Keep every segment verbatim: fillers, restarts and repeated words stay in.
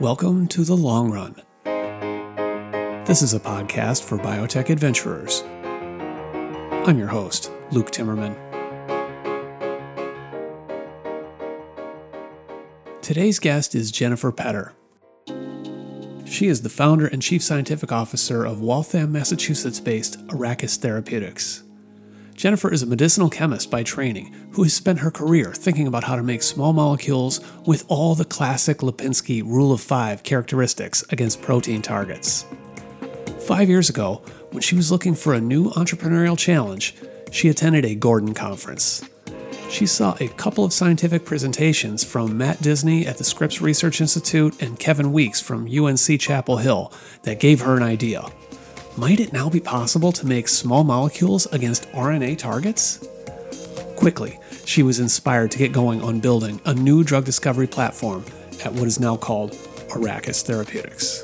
Welcome to The Long Run. This is a podcast for biotech adventurers. I'm your host, Luke Timmerman. Today's guest is Jennifer Petter. She is the founder and chief scientific officer of Waltham, Massachusetts-based Arrakis Therapeutics. Jennifer is a medicinal chemist by training who has spent her career thinking about how to make small molecules with all the classic Lipinski rule of five characteristics against protein targets. Five years ago, when she was looking for a new entrepreneurial challenge, she attended a Gordon conference. She saw a couple of scientific presentations from Matt Disney at the Scripps Research Institute and Kevin Weeks from U N C Chapel Hill that gave her an idea. Might it now be possible to make small molecules against R N A targets? Quickly, she was inspired to get going on building a new drug discovery platform at what is now called Arrakis Therapeutics.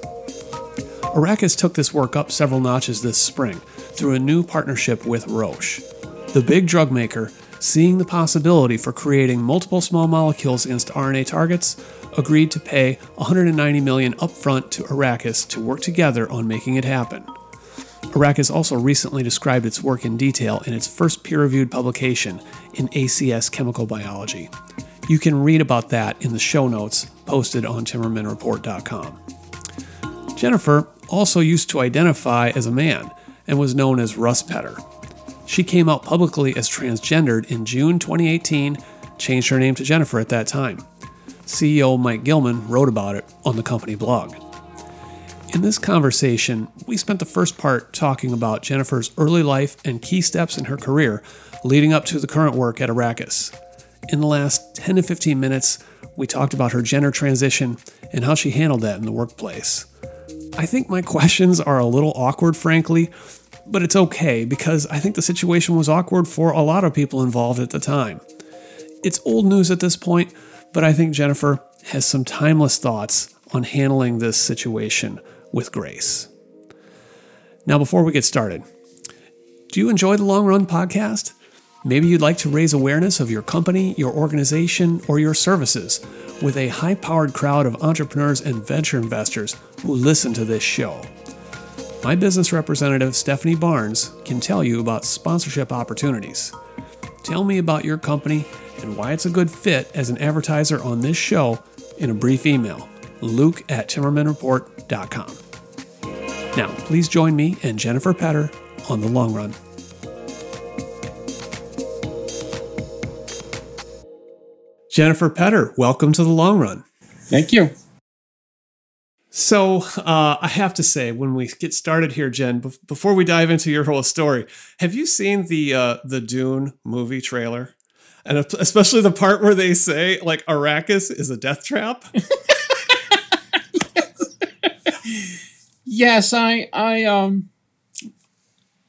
Arrakis took this work up several notches this spring through a new partnership with Roche. The big drug maker, seeing the possibility for creating multiple small molecules against R N A targets, agreed to pay one hundred ninety million dollars upfront to Arrakis to work together on making it happen. Arrakis also recently described its work in detail in its first peer-reviewed publication in A C S Chemical Biology. You can read about that in the show notes posted on Timmerman Report dot com. Jennifer also used to identify as a man and was known as Russ Petter. She came out publicly as transgendered in June twenty eighteen, changed her name to Jennifer at that time. C E O Mike Gilman wrote about it on the company blog. In this conversation, we spent the first part talking about Jennifer's early life and key steps in her career leading up to the current work at Arrakis. In the last ten to fifteen minutes, we talked about her gender transition and how she handled that in the workplace. I think my questions are a little awkward, frankly, but it's okay because I think the situation was awkward for a lot of people involved at the time. It's old news at this point, but I think Jennifer has some timeless thoughts on handling this situation with grace. Now, before we get started, do you enjoy the Long Run podcast? Maybe you'd like to raise awareness of your company, your organization, or your services with a high-powered crowd of entrepreneurs and venture investors who listen to this show. My business representative, Stephanie Barnes, can tell you about sponsorship opportunities. Tell me about your company and why it's a good fit as an advertiser on this show in a brief email, luke at timmerman report dot com. Now, please join me and Jennifer Petter on The Long Run. Jennifer Petter, welcome to The Long Run. Thank you. So uh, I have to say, when we get started here, Jen, be- before we dive into your whole story, have you seen the uh, the Dune movie trailer? And especially the part where they say, like, Arrakis is a death trap? yes. yes, I, I, um,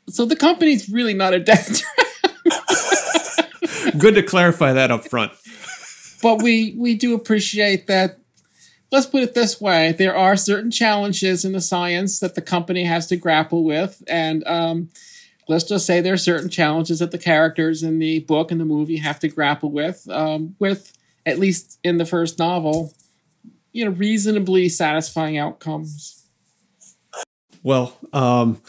so the company's really not a death trap. Good to clarify that up front. But we, we do appreciate that. Let's put it this way. There are certain challenges in the science that the company has to grapple with. And um, let's just say there are certain challenges that the characters in the book and the movie have to grapple with, um, with, at least in the first novel, you know, reasonably satisfying outcomes. Well, um,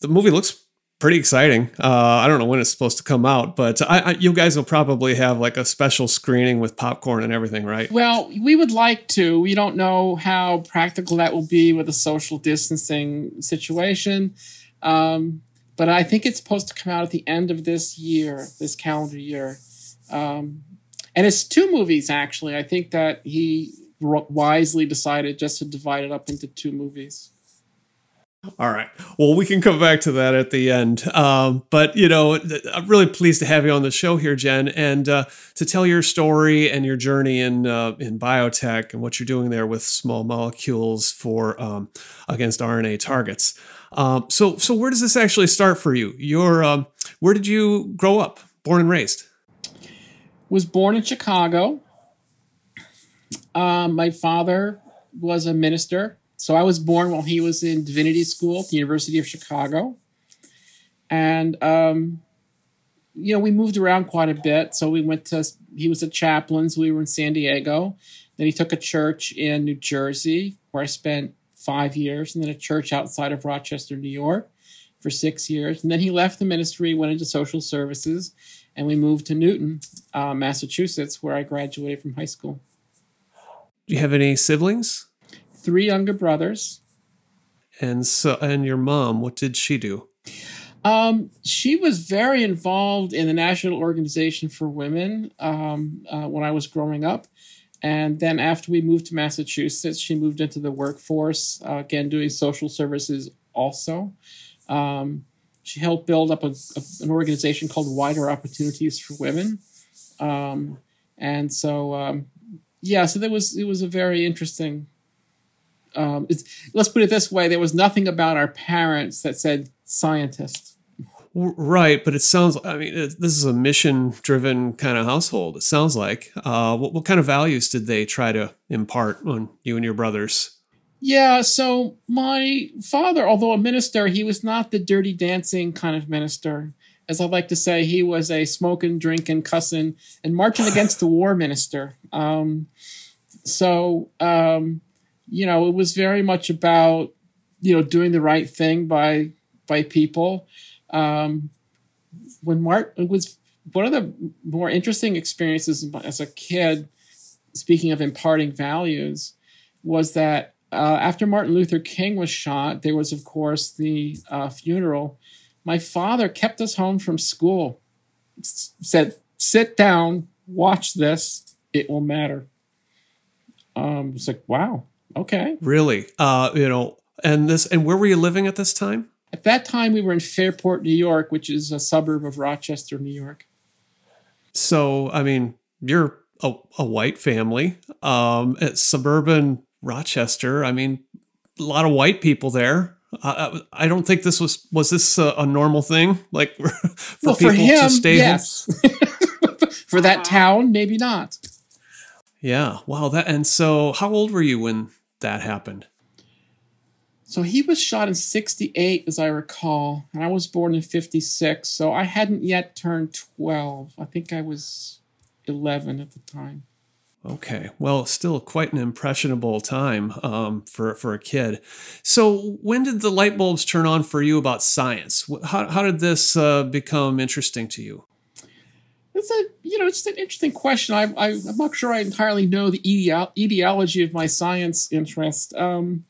the movie looks pretty exciting. Uh, I don't know when it's supposed to come out, but I, I, you guys will probably have like a special screening with popcorn and everything, right? Well, we would like to. We don't know how practical that will be with a social distancing situation. Um, but I think it's supposed to come out at the end of this year, this calendar year. Um, and it's two movies, actually. I think that he wisely decided just to divide it up into two movies. All right. Well, we can come back to that at the end. Um, but, you know, I'm really pleased to have you on the show here, Jen, and uh, to tell your story and your journey in uh, in biotech and what you're doing there with small molecules for um, against R N A targets. Um, so so where does this actually start for you? You're, um, where did you grow up, born and raised? Was born in Chicago. Uh, my father was a minister. So I was born while he was in divinity school at the University of Chicago. And um, you know, we moved around quite a bit. So we went to, he was at Chaplin's. We were in San Diego. Then he took a church in New Jersey, where I spent five years, and then a church outside of Rochester, New York, for six years. And then he left the ministry, went into social services, and we moved to Newton, uh, Massachusetts, where I graduated from high school. Do you have any siblings? Three younger brothers. And so, and your mom, what did she do? Um, she was very involved in the National Organization for Women um, uh, when I was growing up. And then after we moved to Massachusetts, she moved into the workforce, uh, again, doing social services also. Um, she helped build up a, a, an organization called Wider Opportunities for Women. Um, and so, um, yeah, so there was, it was a very interesting, um, it's, let's put it this way. There was nothing about our parents that said scientist. Right, but it sounds, I mean, it, this is a mission-driven kind of household, it sounds like. Uh, what, what kind of values did they try to impart on you and your brothers? Yeah, so my father, although a minister, he was not the dirty dancing kind of minister. As I like to say, he was a smoking, drinking, cussing, and marching against the war minister. Um, so, um, you know, it was very much about, you know, doing the right thing by by people. Um, when Mark, it was one of the more interesting experiences as a kid, speaking of imparting values, was that uh, after Martin Luther King was shot, there was, of course, the uh, funeral. My father kept us home from school, S- said, sit down, watch this, it will matter. Um, it's like, wow, okay. Really? Uh, you know, and this, and where were you living at this time? At that time, we were in Fairport, New York, which is a suburb of Rochester, New York. So, I mean, you're a, a white family um, at suburban Rochester. I mean, a lot of white people there. Uh, I don't think this was, was this a, a normal thing? Like for well, people for him, to stay yes. For that town, maybe not. Yeah. Wow. That, and so how old were you when that happened? So he was shot in sixty-eight, as I recall, and I was born in fifty-six, so I hadn't yet turned twelve. I think I was eleven at the time. Okay. Well, still quite an impressionable time um, for, for a kid. So when did the light bulbs turn on for you about science? How, how did this uh, become interesting to you? It's a, you know, it's an interesting question. I, I, I'm not sure I entirely know the etiolo- etiology of my science interest. Um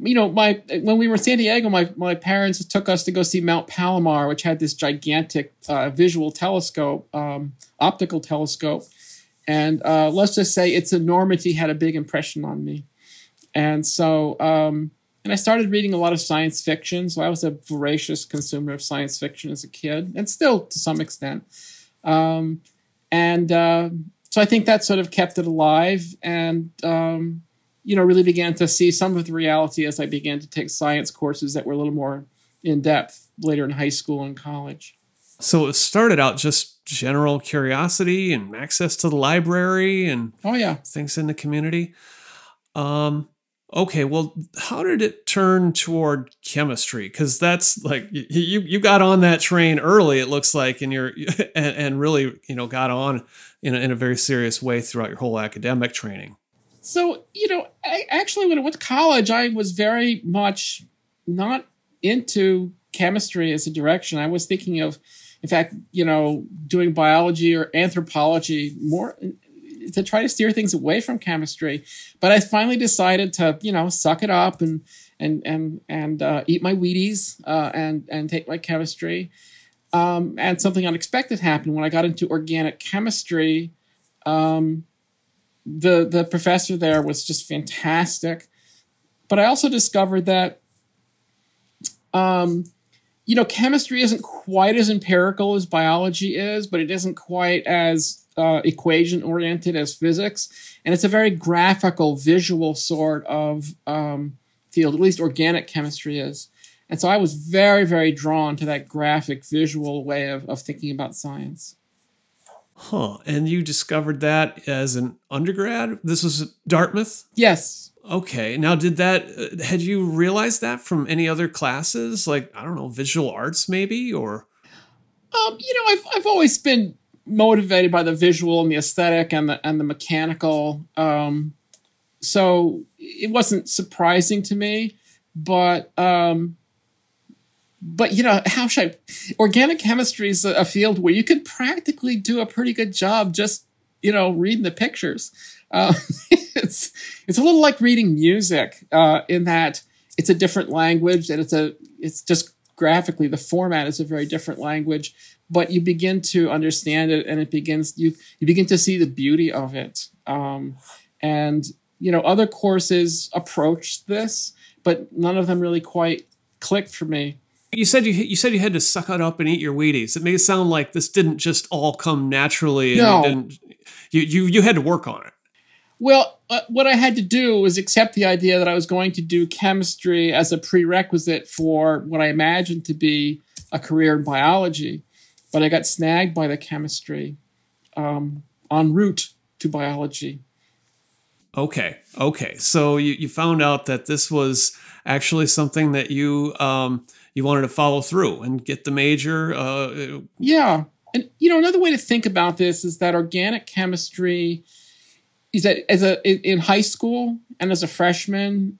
You know, my when we were in San Diego, my, my parents took us to go see Mount Palomar, which had this gigantic uh, visual telescope, um, optical telescope. And uh, let's just say its enormity had a big impression on me. And so, um, and I started reading a lot of science fiction. So I was a voracious consumer of science fiction as a kid, and still to some extent. Um, and uh, so I think that sort of kept it alive. And um you know, really began to see some of the reality as I began to take science courses that were a little more in depth later in high school and college. So it started out just general curiosity and access to the library and oh yeah, things in the community. Um, okay, well, how did it turn toward chemistry? Because that's like you you got on that train early, it looks like, and you're and, and really you know got on in a, in a very serious way throughout your whole academic training. So, you know, I actually, when I went to college, I was very much not into chemistry as a direction. I was thinking of, in fact, you know, doing biology or anthropology more to try to steer things away from chemistry. But I finally decided to, you know, suck it up and and and and uh, eat my Wheaties uh, and and take my chemistry. Um, and something unexpected happened when I got into organic chemistry. Um, The the professor there was just fantastic. But I also discovered that, um, you know, chemistry isn't quite as empirical as biology is, but it isn't quite as uh, equation-oriented as physics. And it's a very graphical, visual sort of um, field, at least organic chemistry is. And so I was very, very drawn to that graphic, visual way of, of thinking about science. Huh. And you discovered that as an undergrad? This was Dartmouth? Yes. Okay. Now, did that, had you realized that from any other classes? Like, I don't know, visual arts maybe, or? Um, you know, I've I've always been motivated by the visual and the aesthetic and the and the mechanical. Um, so it wasn't surprising to me, but um, but you know, how should I? Organic chemistry is a, a field where you could practically do a pretty good job just you know reading the pictures. Uh, it's it's a little like reading music uh, in that it's a different language and it's a it's just. Graphically, the format is a very different language, but you begin to understand it, and it begins you you begin to see the beauty of it. Um, and you know, other courses approached this, but none of them really quite clicked for me. You said you you said you had to suck it up and eat your Wheaties. It made it sound like this didn't just all come naturally. And no, it didn't, you you you had to work on it. Well, uh, what I had to do was accept the idea that I was going to do chemistry as a prerequisite for what I imagined to be a career in biology, but I got snagged by the chemistry um, en route to biology. Okay, okay. So you, you found out that this was actually something that you um, you wanted to follow through and get the major. Uh, yeah, and you know another way to think about this is that organic chemistry. Is that as a in high school and as a freshman,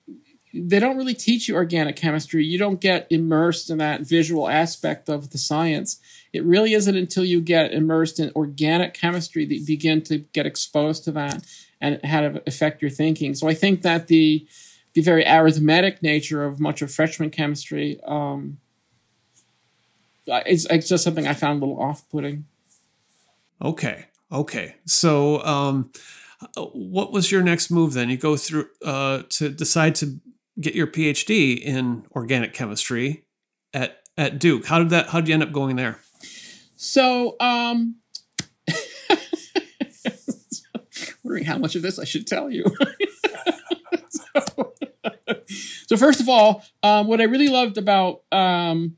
they don't really teach you organic chemistry. You don't get immersed in that visual aspect of the science. It really isn't until you get immersed in organic chemistry that you begin to get exposed to that and how to affect your thinking. So I think that the the very arithmetic nature of much of freshman chemistry um, is it's just something I found a little off-putting. Okay, okay. So. Um, What was your next move then? You go through uh, to decide to get your PhD in organic chemistry at, at Duke. How did that? How did you end up going there? So, um, wondering how much of this I should tell you. so, so, first of all, um, what I really loved about um,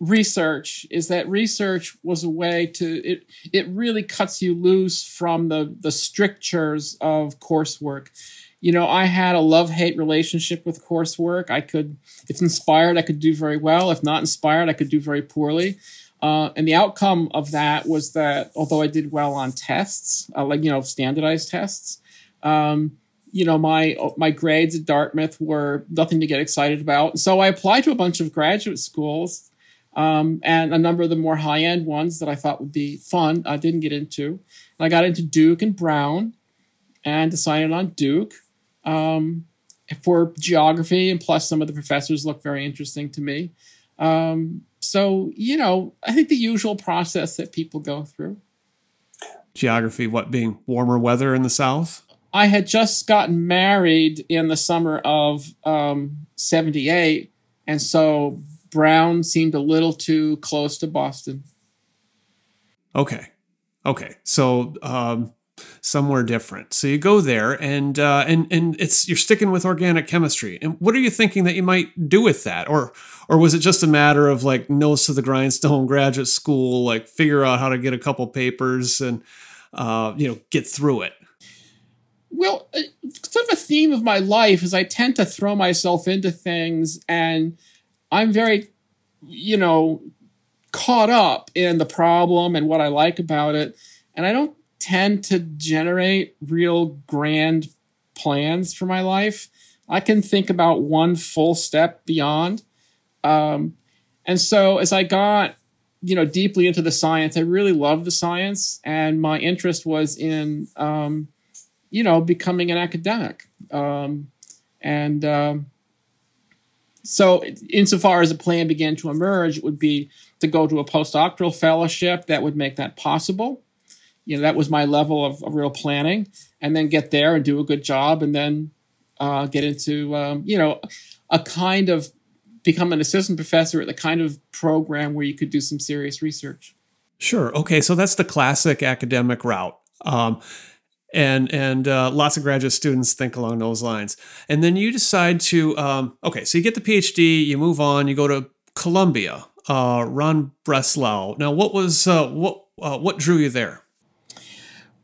research is that research was a way to it it really cuts you loose from the the strictures of coursework. You know, I had a love-hate relationship with coursework. I could, if inspired, I could do very well. If not inspired, I could do very poorly. Uh, and the outcome of that was that although I did well on tests, uh, like, you know, standardized tests, um, you know, my my grades at Dartmouth were nothing to get excited about. So I applied to a bunch of graduate schools. Um, and a number of the more high-end ones that I thought would be fun, I didn't get into. And I got into Duke and Brown and decided on Duke um, for geography. And plus, some of the professors looked very interesting to me. Um, so, you know, I think the usual process that people go through. Geography, what, being warmer weather in the South? I had just gotten married in the summer of um, seventy-eight, and so... Brown seemed a little too close to Boston. Okay. Okay. So um, somewhere different. So you go there and uh, and and it's you're sticking with organic chemistry. And what are you thinking that you might do with that? Or or was it just a matter of like nose to the grindstone graduate school, like figure out how to get a couple papers and, uh, you know, get through it? Well, sort of a theme of my life is I tend to throw myself into things and I'm very, you know, caught up in the problem and what I like about it. And I don't tend to generate real grand plans for my life. I can think about one full step beyond. Um, and so as I got, you know, deeply into the science, I really loved the science. And my interest was in, um, you know, becoming an academic. Um, and, um, So insofar as a plan began to emerge, it would be to go to a postdoctoral fellowship that would make that possible. You know, that was my level of, of real planning, and then get there and do a good job and then uh, get into, um, you know, a kind of become an assistant professor at the kind of program where you could do some serious research. Sure. Okay. So that's the classic academic route. Um And and uh, lots of graduate students think along those lines. And then you decide to, um, okay, so you get the PhD, you move on, you go to Columbia, uh, Ron Breslau. Now, what was uh, what uh, what drew you there?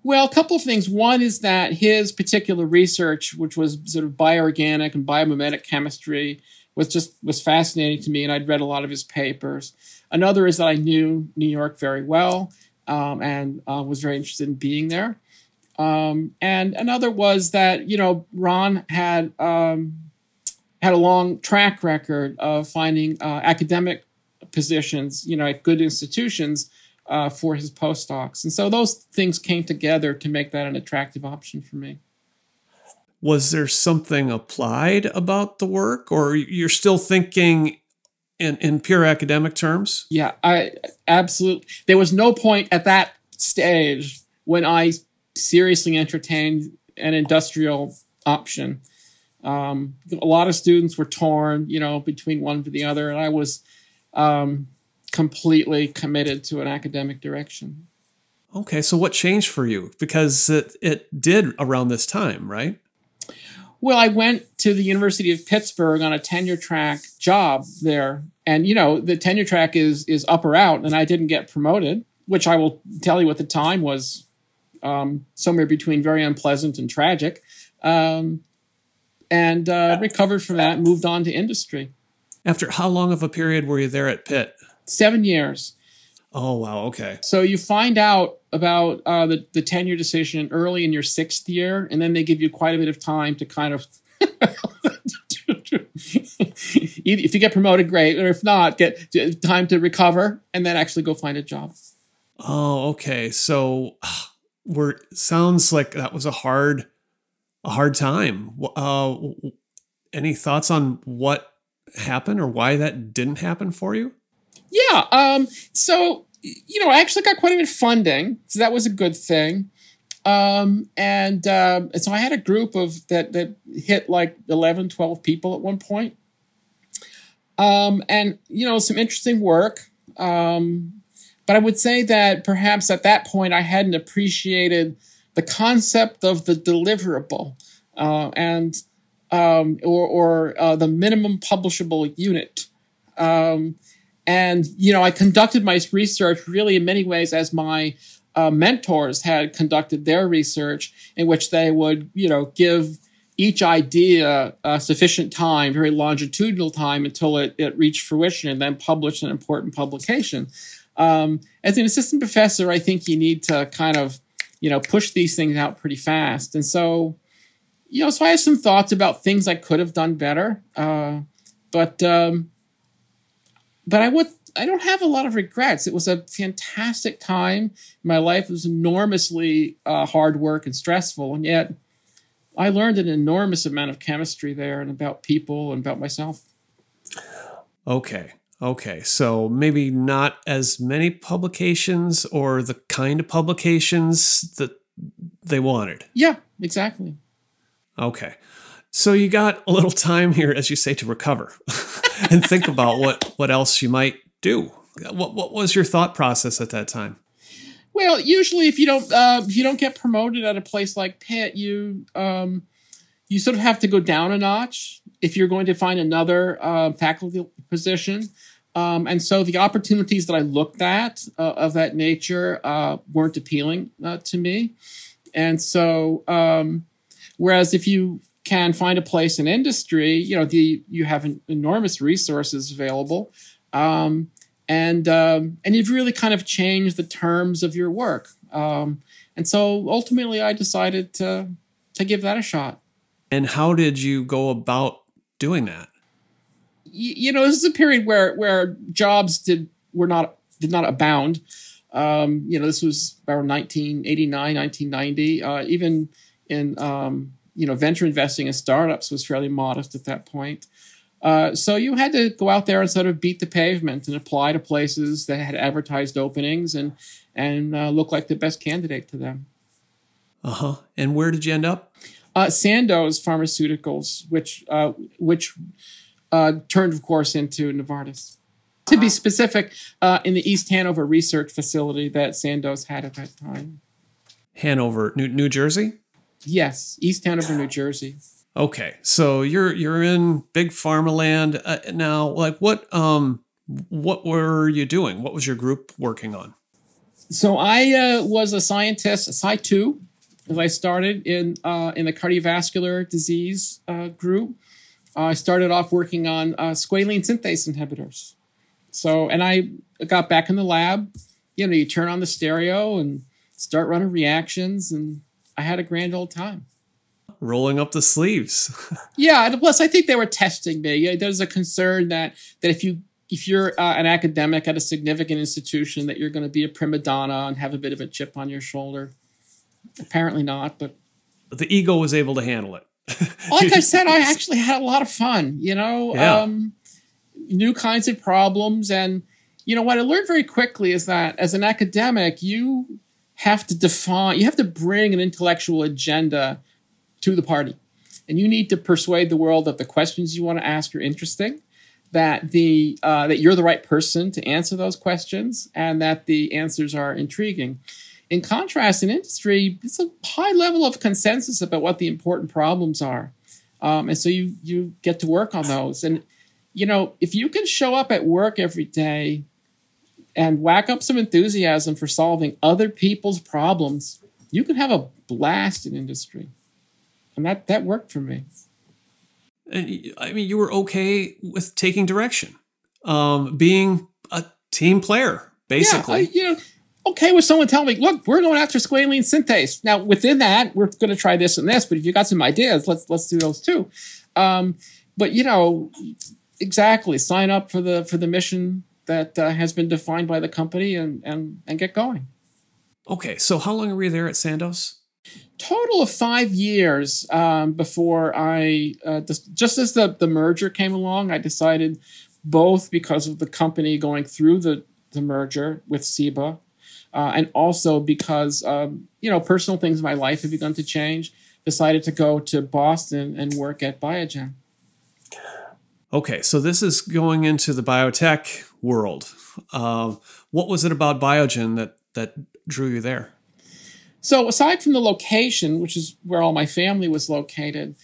Well, a couple of things. One is that his particular research, which was sort of bioorganic and biomimetic chemistry, was just was fascinating to me, and I'd read a lot of his papers. Another is that I knew New York very well um, and uh, was very interested in being there. Um, and another was that, you know, Ron had um, had a long track record of finding uh, academic positions, you know, at good institutions uh, for his postdocs. And so those things came together to make that an attractive option for me. Was there something applied about the work, or you're still thinking in, in pure academic terms? Yeah, I absolutely. There was no point at that stage when I seriously entertained an industrial option. Um, a lot of students were torn, you know, between one to the other, and I was um, completely committed to an academic direction. Okay, so what changed for you? Because it, it did around this time, right? Well, I went to the University of Pittsburgh on a tenure track job there. And, you know, the tenure track is is up or out, and I didn't get promoted, which I will tell you at the time was um, somewhere between very unpleasant and tragic. Um, and uh, recovered from that, moved on to industry. After how long of a period were you there at Pitt? Seven years. Oh, wow. Okay. So you find out about uh, the, the tenure decision early in your sixth year, and then they give you quite a bit of time to kind of, if you get promoted, great, or if not, get time to recover and then actually go find a job. Oh, okay. So we're, sounds like that was a hard, a hard time. Uh, any thoughts on what happened or why that didn't happen for you? Yeah. Um, so, you know, I actually got quite a bit of funding. So that was a good thing. Um, and, um, and so I had a group of that, that hit like eleven, twelve people at one point. Um, and, you know, some interesting work. Um, but I would say that perhaps at that point I hadn't appreciated the concept of the deliverable uh, and um, or, or uh, the minimum publishable unit. Um And, you know, I conducted my research really in many ways as my uh, mentors had conducted their research, in which they would, you know, give each idea uh, sufficient time, very longitudinal time until it, it reached fruition and then published an important publication. Um, as an assistant professor, I think you need to kind of, you know, push these things out pretty fast. And so, you know, so I have some thoughts about things I could have done better. Uh, but, um But I would, I don't have a lot of regrets. It was a fantastic time. My life was enormously uh, hard work and stressful. And yet I learned an enormous amount of chemistry there and about people and about myself. Okay. Okay. So maybe not as many publications or the kind of publications that they wanted. Yeah, exactly. Okay. So you got a little time here, as you say, to recover and think about what, what else you might do. What what was your thought process at that time? Well, usually if you don't uh, if you don't get promoted at a place like Pitt, you um, you sort of have to go down a notch if you're going to find another uh, faculty position. Um, and so the opportunities that I looked at uh, of that nature uh, weren't appealing uh, to me. And so, um, whereas if you can find a place in industry, you know, the, you have an enormous resources available. Um, and, um, and you've really kind of changed the terms of your work. Um, and so ultimately I decided to, to give that a shot. And how did you go about doing that? You, you know, this is a period where, where jobs did, were not, did not abound. Um, you know, this was around nineteen eighty-nine, nineteen ninety, uh, even in, um, you know, venture investing in startups was fairly modest at that point. Uh, so you had to go out there and sort of beat the pavement and apply to places that had advertised openings and and uh, look like the best candidate to them. Uh-huh. And where did you end up? Uh, Sandoz Pharmaceuticals, which, uh, which uh, turned, of course, into Novartis. To be specific, uh, in the East Hanover research facility that Sandoz had at that time. Hanover, New, New Jersey? Yes, East Hanover, New Jersey. Okay, so you're you're in big pharma land uh, now. Like, what um, what were you doing? What was your group working on? So I uh, was a scientist, a Sci two, as I started in uh, in the cardiovascular disease uh, group, I started off working on uh, squalene synthase inhibitors. So, and I got back in the lab. You know, you turn on the stereo and start running reactions, and I had a grand old time. Rolling up the sleeves. Yeah, and plus I think they were testing me. You know, there's a concern that that if you if you're uh, an academic at a significant institution, that you're going to be a prima donna and have a bit of a chip on your shoulder. Apparently not, but the ego was able to handle it. Like I said, I actually had a lot of fun. You know, yeah. um, new kinds of problems, and you know what I learned very quickly is that as an academic, you have to define, you have to bring an intellectual agenda to the party. And you need to persuade the world that the questions you want to ask are interesting, that the uh, that you're the right person to answer those questions, and that the answers are intriguing. In contrast, in industry, it's a high level of consensus about what the important problems are. Um, and so you you get to work on those. And, you know, if you can show up at work every day and whack up some enthusiasm for solving other people's problems, you can have a blast in industry. And that, that worked for me. And I mean, you were okay with taking direction, um, being a team player, basically. Yeah, I, you know, okay with someone telling me, look, we're going after squalene synthase. Now, within that, we're going to try this and this, but if you got some ideas, let's let's do those too. Um, but, you know, exactly, sign up for the for the mission that uh, has been defined by the company and, and, and get going. Okay, so how long were you there at Sandoz? Total of five years um, before I, uh, just, just as the, the merger came along, I decided both because of the company going through the, the merger with S I B A uh, and also because, um, you know, personal things in my life have begun to change, decided to go to Boston and work at Biogen. Okay, so this is going into the biotech world. Uh, what was it about Biogen that, that drew you there? So aside from the location, which is where all my family was located,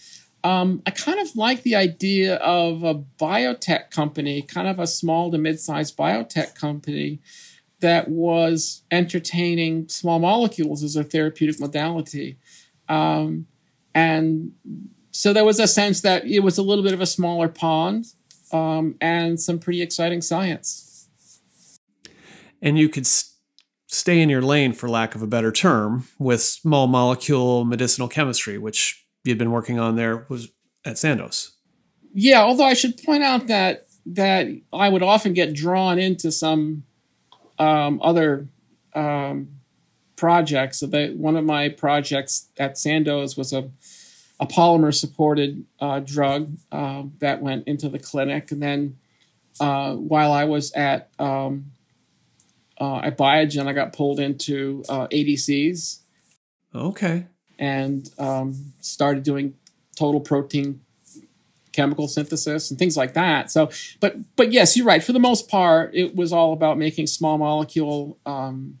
um, I kind of like the idea of a biotech company, kind of a small to mid-sized biotech company that was entertaining small molecules as a therapeutic modality. Um, and so there was a sense that it was a little bit of a smaller pond um, and some pretty exciting science. And you could st- stay in your lane, for lack of a better term, with small molecule medicinal chemistry, which you'd been working on there was at Sandoz. Yeah, although I should point out that that I would often get drawn into some um, other um, projects. So that one of my projects at Sandoz was a, a polymer-supported uh, drug uh, that went into the clinic. And then uh, while I was at... Um, Uh, at Biogen, I got pulled into uh, A D Cs. Okay. And um, started doing total protein chemical synthesis and things like that. So, but but yes, you're right. For the most part, it was all about making small molecule um,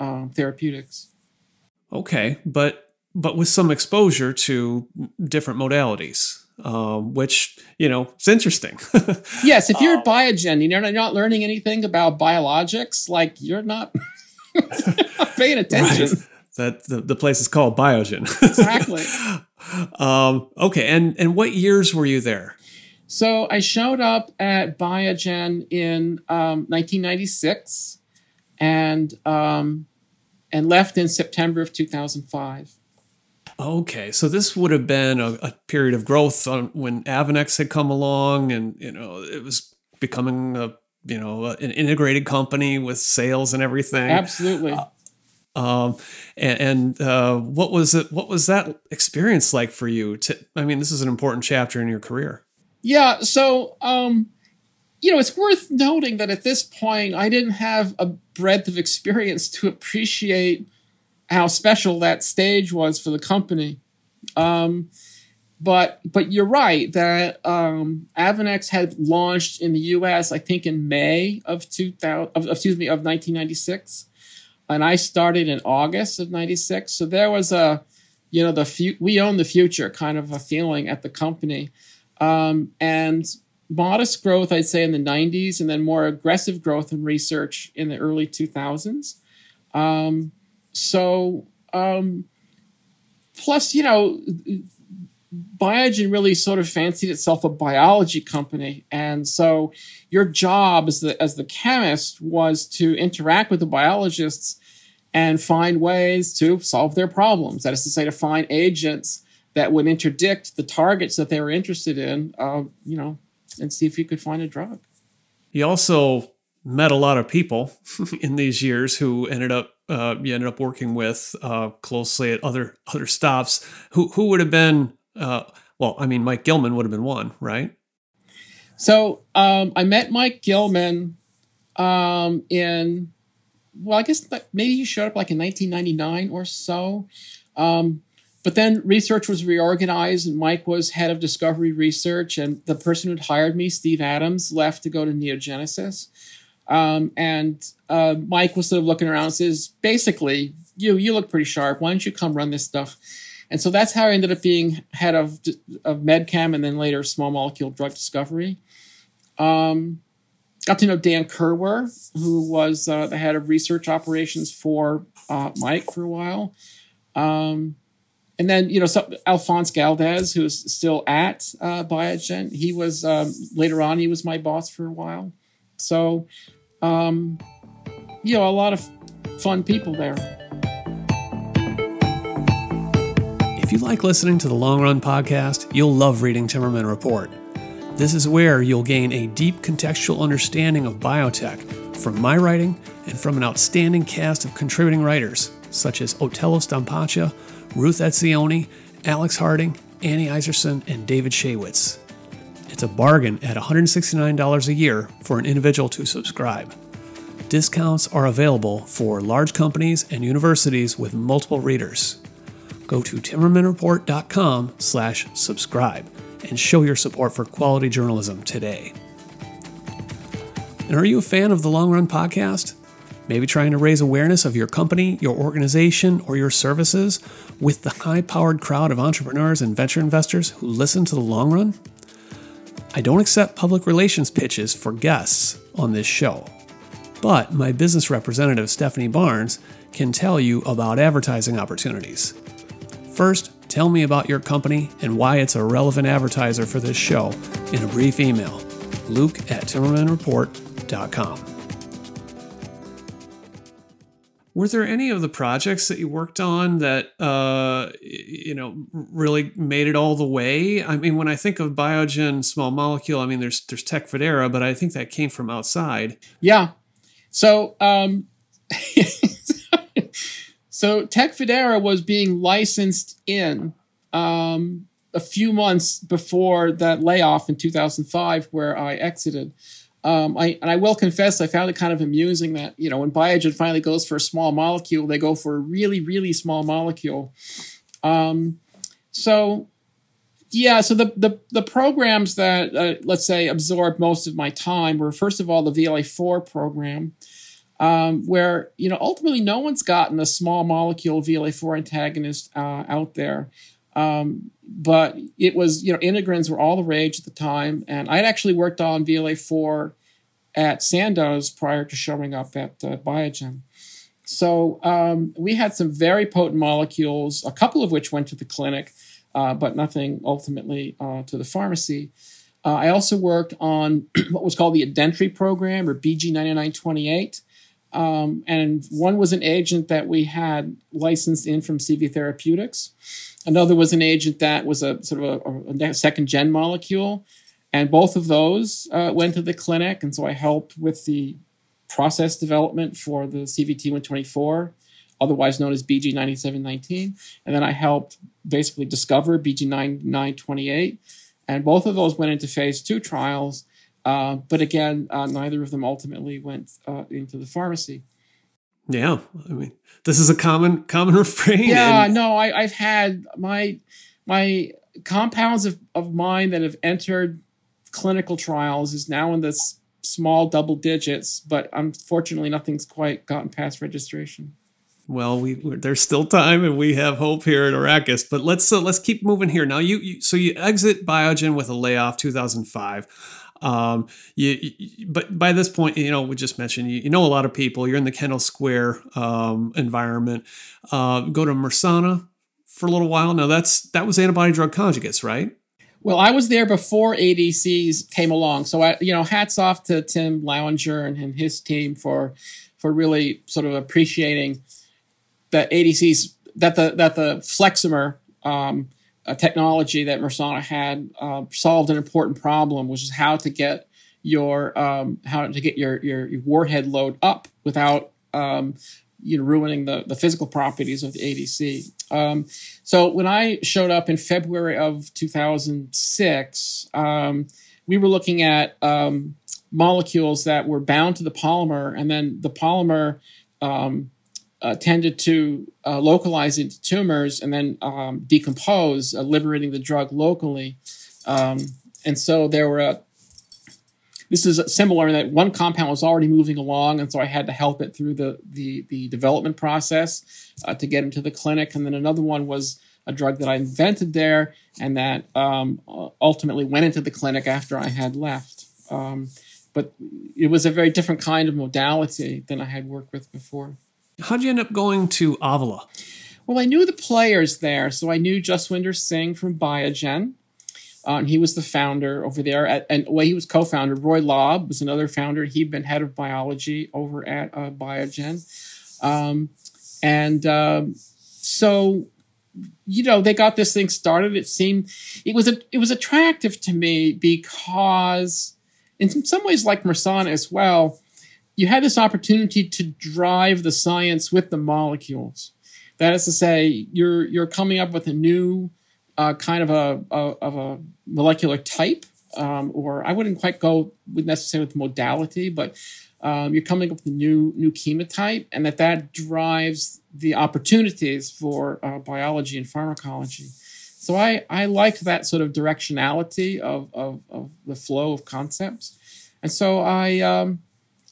uh, therapeutics. Okay, but but with some exposure to different modalities. Um, which, you know, it's interesting. Yes, if you're um, at Biogen, you know, you're not learning anything about biologics, like you're not, you're not paying attention. Right. That the, the place is called Biogen. Exactly. Um, okay, and, and what years were you there? So I showed up at Biogen in um, nineteen ninety-six and um, and left in September of two thousand five. Okay, so this would have been a, a period of growth on, when Avonex had come along, and you know it was becoming a you know an integrated company with sales and everything. Absolutely. Uh, um, and and uh, what was it? What was that experience like for you? To, I mean, this is an important chapter in your career. Yeah. So um, you know, it's worth noting that at this point, I didn't have a breadth of experience to appreciate how special that stage was for the company. Um, but but you're right that um, Avonex had launched in the U S, I think in May of two thousand, of, excuse me, of nineteen ninety-six. And I started in August of ninety-six. So there was a, you know, the fu- we own the future kind of a feeling at the company. Um, and modest growth, I'd say, in the nineties, and then more aggressive growth in research in the early two thousands. Um So, um, plus, you know, Biogen really sort of fancied itself a biology company. And so your job as the, as the chemist was to interact with the biologists and find ways to solve their problems. That is to say, to find agents that would interdict the targets that they were interested in, uh, you know, and see if you could find a drug. He also met a lot of people in these years who ended up uh, you ended up working with uh, closely at other other stops. Who who would have been? Uh, well, I mean, Mike Gilman would have been one, right? So um, I met Mike Gilman um, in, well, I guess maybe he showed up like in nineteen ninety-nine or so. Um, but then research was reorganized, and Mike was head of discovery research. And the person who'd hired me, Steve Adams, left to go to Neogenesis. Um, and uh, Mike was sort of looking around and says, basically, you you look pretty sharp. Why don't you come run this stuff? And so that's how I ended up being head of of MedChem and then later small molecule drug discovery. Um, got to know Dan Kerwer, who was uh, the head of research operations for uh, Mike for a while. Um, and then, you know, so Alphonse Galdes, who is still at uh, Biogen. He was, um, later on, he was my boss for a while. So, um, you know, a lot of fun people there. If you like listening to the Long Run Podcast, you'll love reading Timmerman Report. This is where you'll gain a deep contextual understanding of biotech from my writing and from an outstanding cast of contributing writers, such as Otello Stampaccia, Ruth Etzioni, Alex Harding, Annie Iserson, and David Shaywitz. It's a bargain at one hundred sixty-nine dollars a year for an individual to subscribe. Discounts are available for large companies and universities with multiple readers. Go to Timmerman Report dot com slash subscribe and show your support for quality journalism today. And are you a fan of the Long Run Podcast? Maybe trying to raise awareness of your company, your organization, or your services with the high-powered crowd of entrepreneurs and venture investors who listen to the Long Run? I don't accept public relations pitches for guests on this show, but my business representative, Stephanie Barnes, can tell you about advertising opportunities. First, tell me about your company and why it's a relevant advertiser for this show in a brief email, luke at Timmerman Report dot com. Were there any of the projects that you worked on that, uh, you know, really made it all the way? I mean, when I think of Biogen small molecule, I mean, there's there's Tecfidera, but I think that came from outside. Yeah. So, um So Tecfidera was being licensed in um, a few months before that layoff in two thousand five, where I exited. Um, I, and I will confess, I found it kind of amusing that, you know, when Biogen finally goes for a small molecule, they go for a really, really small molecule. Um, so, yeah, so the the, the programs that, uh, let's say, absorbed most of my time were, first of all, the V L A four program. Um, where, you know, ultimately no one's gotten a small molecule V L A four antagonist uh, out there. Um, but it was, you know, integrins were all the rage at the time. And I'd actually worked on V L A four at Sandoz prior to showing up at uh, Biogen. So um, we had some very potent molecules, a couple of which went to the clinic, uh, but nothing ultimately uh, to the pharmacy. Uh, I also worked on what was called the Adentry program, or B G nine nine two eight. Um, and one was an agent that we had licensed in from C V Therapeutics. Another was an agent that was a sort of a, a second-gen molecule. And both of those uh, went to the clinic. And so I helped with the process development for the C V T one twenty-four, otherwise known as B G ninety-seven nineteen. And then I helped basically discover B G ninety-nine twenty-eight. And both of those went into phase two trials. Uh, but again, uh, neither of them ultimately went uh, into the pharmacy. Yeah, I mean, this is a common common refrain. Yeah, and- no, I, I've had my my compounds of, of mine that have entered clinical trials is now in the s- small double digits, but unfortunately, nothing's quite gotten past registration. Well, we there's still time, and we have hope here at Arrakis. But let's uh, let's keep moving here. Now, you, you so you exit Biogen with a layoff, two thousand five. Um, you, you, but by this point, you know, we just mentioned, you, you know, a lot of people, you're in the Kendall Square, um, environment, uh, go to Mersana for a little while. Now, that's that was antibody drug conjugates, right? Well, I was there before A D Cs came along. So, I, you know, hats off to Tim Lowinger and, and his team for for really sort of appreciating that A D Cs, that the that the Fleximer um, uh, technology that Mersana had uh, solved an important problem, which is how to get your um, how to get your, your your warhead load up without um, you know ruining the the physical properties of the A D C. Um, so when I showed up in February of two thousand six, um, we were looking at um, molecules that were bound to the polymer, and then the polymer Um, Uh, tended to uh, localize into tumors and then um, decompose, uh, liberating the drug locally. Um, and so there were, a, this is similar in that one compound was already moving along, and so I had to help it through the the, the development process uh, to get into the clinic. And then another one was a drug that I invented there and that um, ultimately went into the clinic after I had left. Um, but it was a very different kind of modality than I had worked with before. How'd you end up going to Avila? Well, I knew the players there. So I knew Jaswinder Singh from Biogen. Um, he was the founder over there. At, and well, he was co-founder. Roy Lobb was another founder. He'd been head of biology over at uh, Biogen. Um, and um, so, you know, they got this thing started. It seemed, it was a, it was attractive to me because in some ways, like Mersana as well, you had this opportunity to drive the science with the molecules. That is to say, you're you're coming up with a new uh, kind of a, a of a molecular type, um, or I wouldn't quite go with necessarily with modality, but um, you're coming up with a new new chemotype, and that that drives the opportunities for uh, biology and pharmacology. So I I liked that sort of directionality of of, of the flow of concepts, and so I. Um,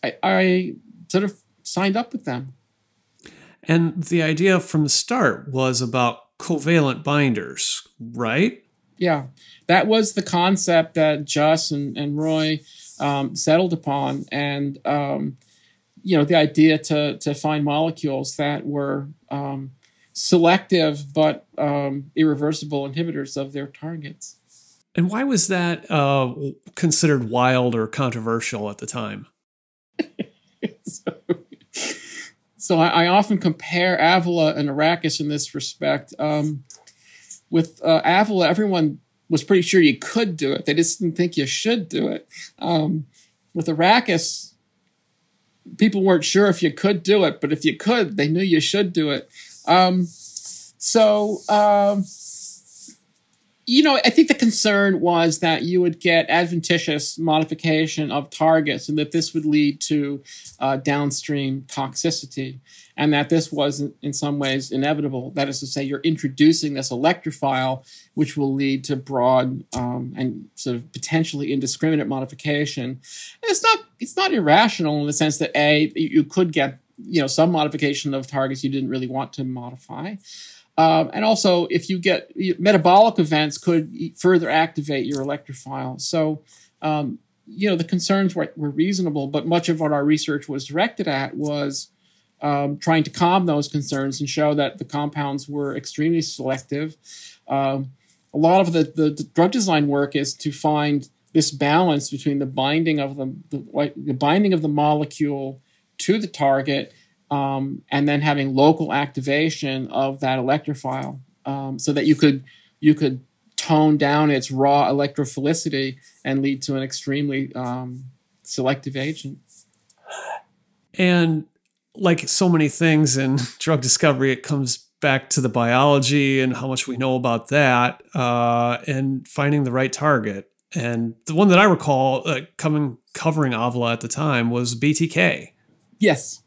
I, I sort of signed up with them. And the idea from the start was about covalent binders, right? Yeah. That was the concept that Jus and, and Roy um, settled upon. And, um, you know, the idea to, to find molecules that were um, selective but um, irreversible inhibitors of their targets. And why was that uh, considered wild or controversial at the time? So, so I, I often compare Avila and Arrakis in this respect. Um, with uh, Avila, everyone was pretty sure you could do it. They just didn't think you should do it. Um, with Arrakis, people weren't sure if you could do it, but if you could, they knew you should do it. Um, so, um, you know, I think the concern was that you would get adventitious modification of targets and that this would lead to uh, downstream toxicity, and that this was in some ways inevitable. That is to say, you're introducing this electrophile, which will lead to broad um, and sort of potentially indiscriminate modification. And it's not it's not irrational in the sense that, A, you could get, you know, some modification of targets you didn't really want to modify. Um, and also, if you get metabolic events, could further activate your electrophile. So, um, you know, the concerns were, were reasonable, but much of what our research was directed at was um, trying to calm those concerns and show that the compounds were extremely selective. Um, a lot of the, the, the drug design work is to find this balance between the binding of the, the, the binding of the molecule to the target. Um, and then having local activation of that electrophile, um, so that you could you could tone down its raw electrophilicity and lead to an extremely um, selective agent. And like so many things in drug discovery, it comes back to the biology and how much we know about that, uh, and finding the right target. And the one that I recall uh, coming covering Avila at the time was B T K. Yes.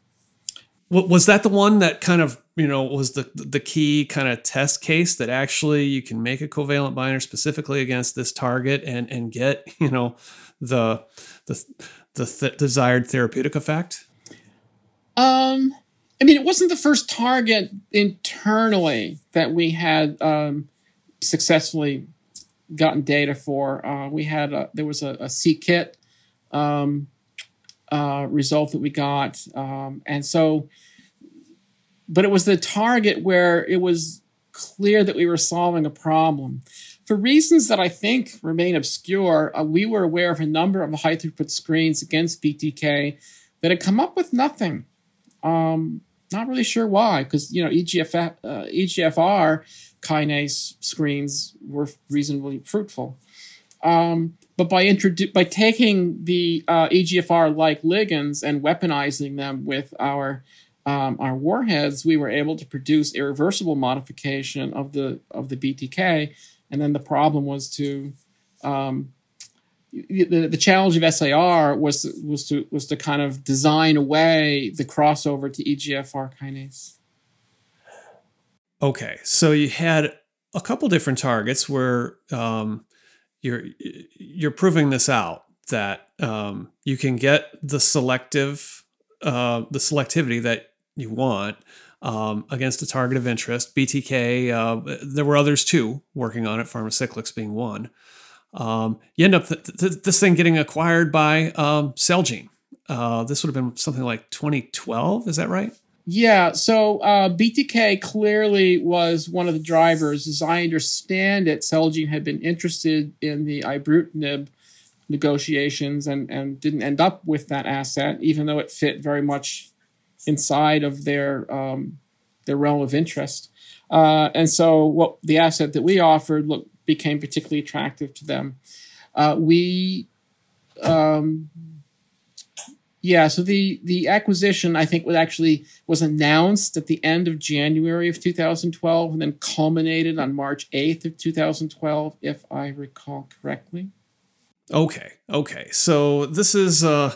Was that the one that kind of, you know, was the the key kind of test case that actually you can make a covalent binder specifically against this target and and get, you know, the the the th- desired therapeutic effect? Um, I mean, it wasn't the first target internally that we had um, successfully gotten data for. Uh, we had a, there was a, a C-kit um, uh, result that we got, um, and so. But it was the target where it was clear that we were solving a problem. For reasons that I think remain obscure, uh, we were aware of a number of high-throughput screens against B T K that had come up with nothing. Um, not really sure why, because you know E G F R, uh, E G F R kinase screens were reasonably fruitful. Um, but by introdu- by taking the uh, E G F R-like ligands and weaponizing them with our um, our warheads, we were able to produce irreversible modification of the of the B T K. And then the problem was to um, the, the challenge of S A R was to, was to was to kind of design away the crossover to E G F R kinase. Okay, so you had a couple different targets where um, you're you're proving this out that um, you can get the selective uh, the selectivity that you want. Um, against a target of interest, B T K. Uh, there were others too working on it, Pharmacyclics being one. Um, you end up th- th- this thing getting acquired by um, Celgene. Uh, this would have been something like twenty twelve. Is that right? Yeah. So uh, B T K clearly was one of the drivers, as I understand it. Celgene had been interested in the ibrutinib negotiations and and didn't end up with that asset, even though it fit very much inside of their um, their realm of interest, uh, and so what the asset that we offered look became particularly attractive to them. Uh, we, um, yeah. So the the acquisition I think was actually was announced at the end of January of two thousand twelve, and then culminated on March eighth of two thousand twelve, if I recall correctly. Okay. Okay. So this is. Uh...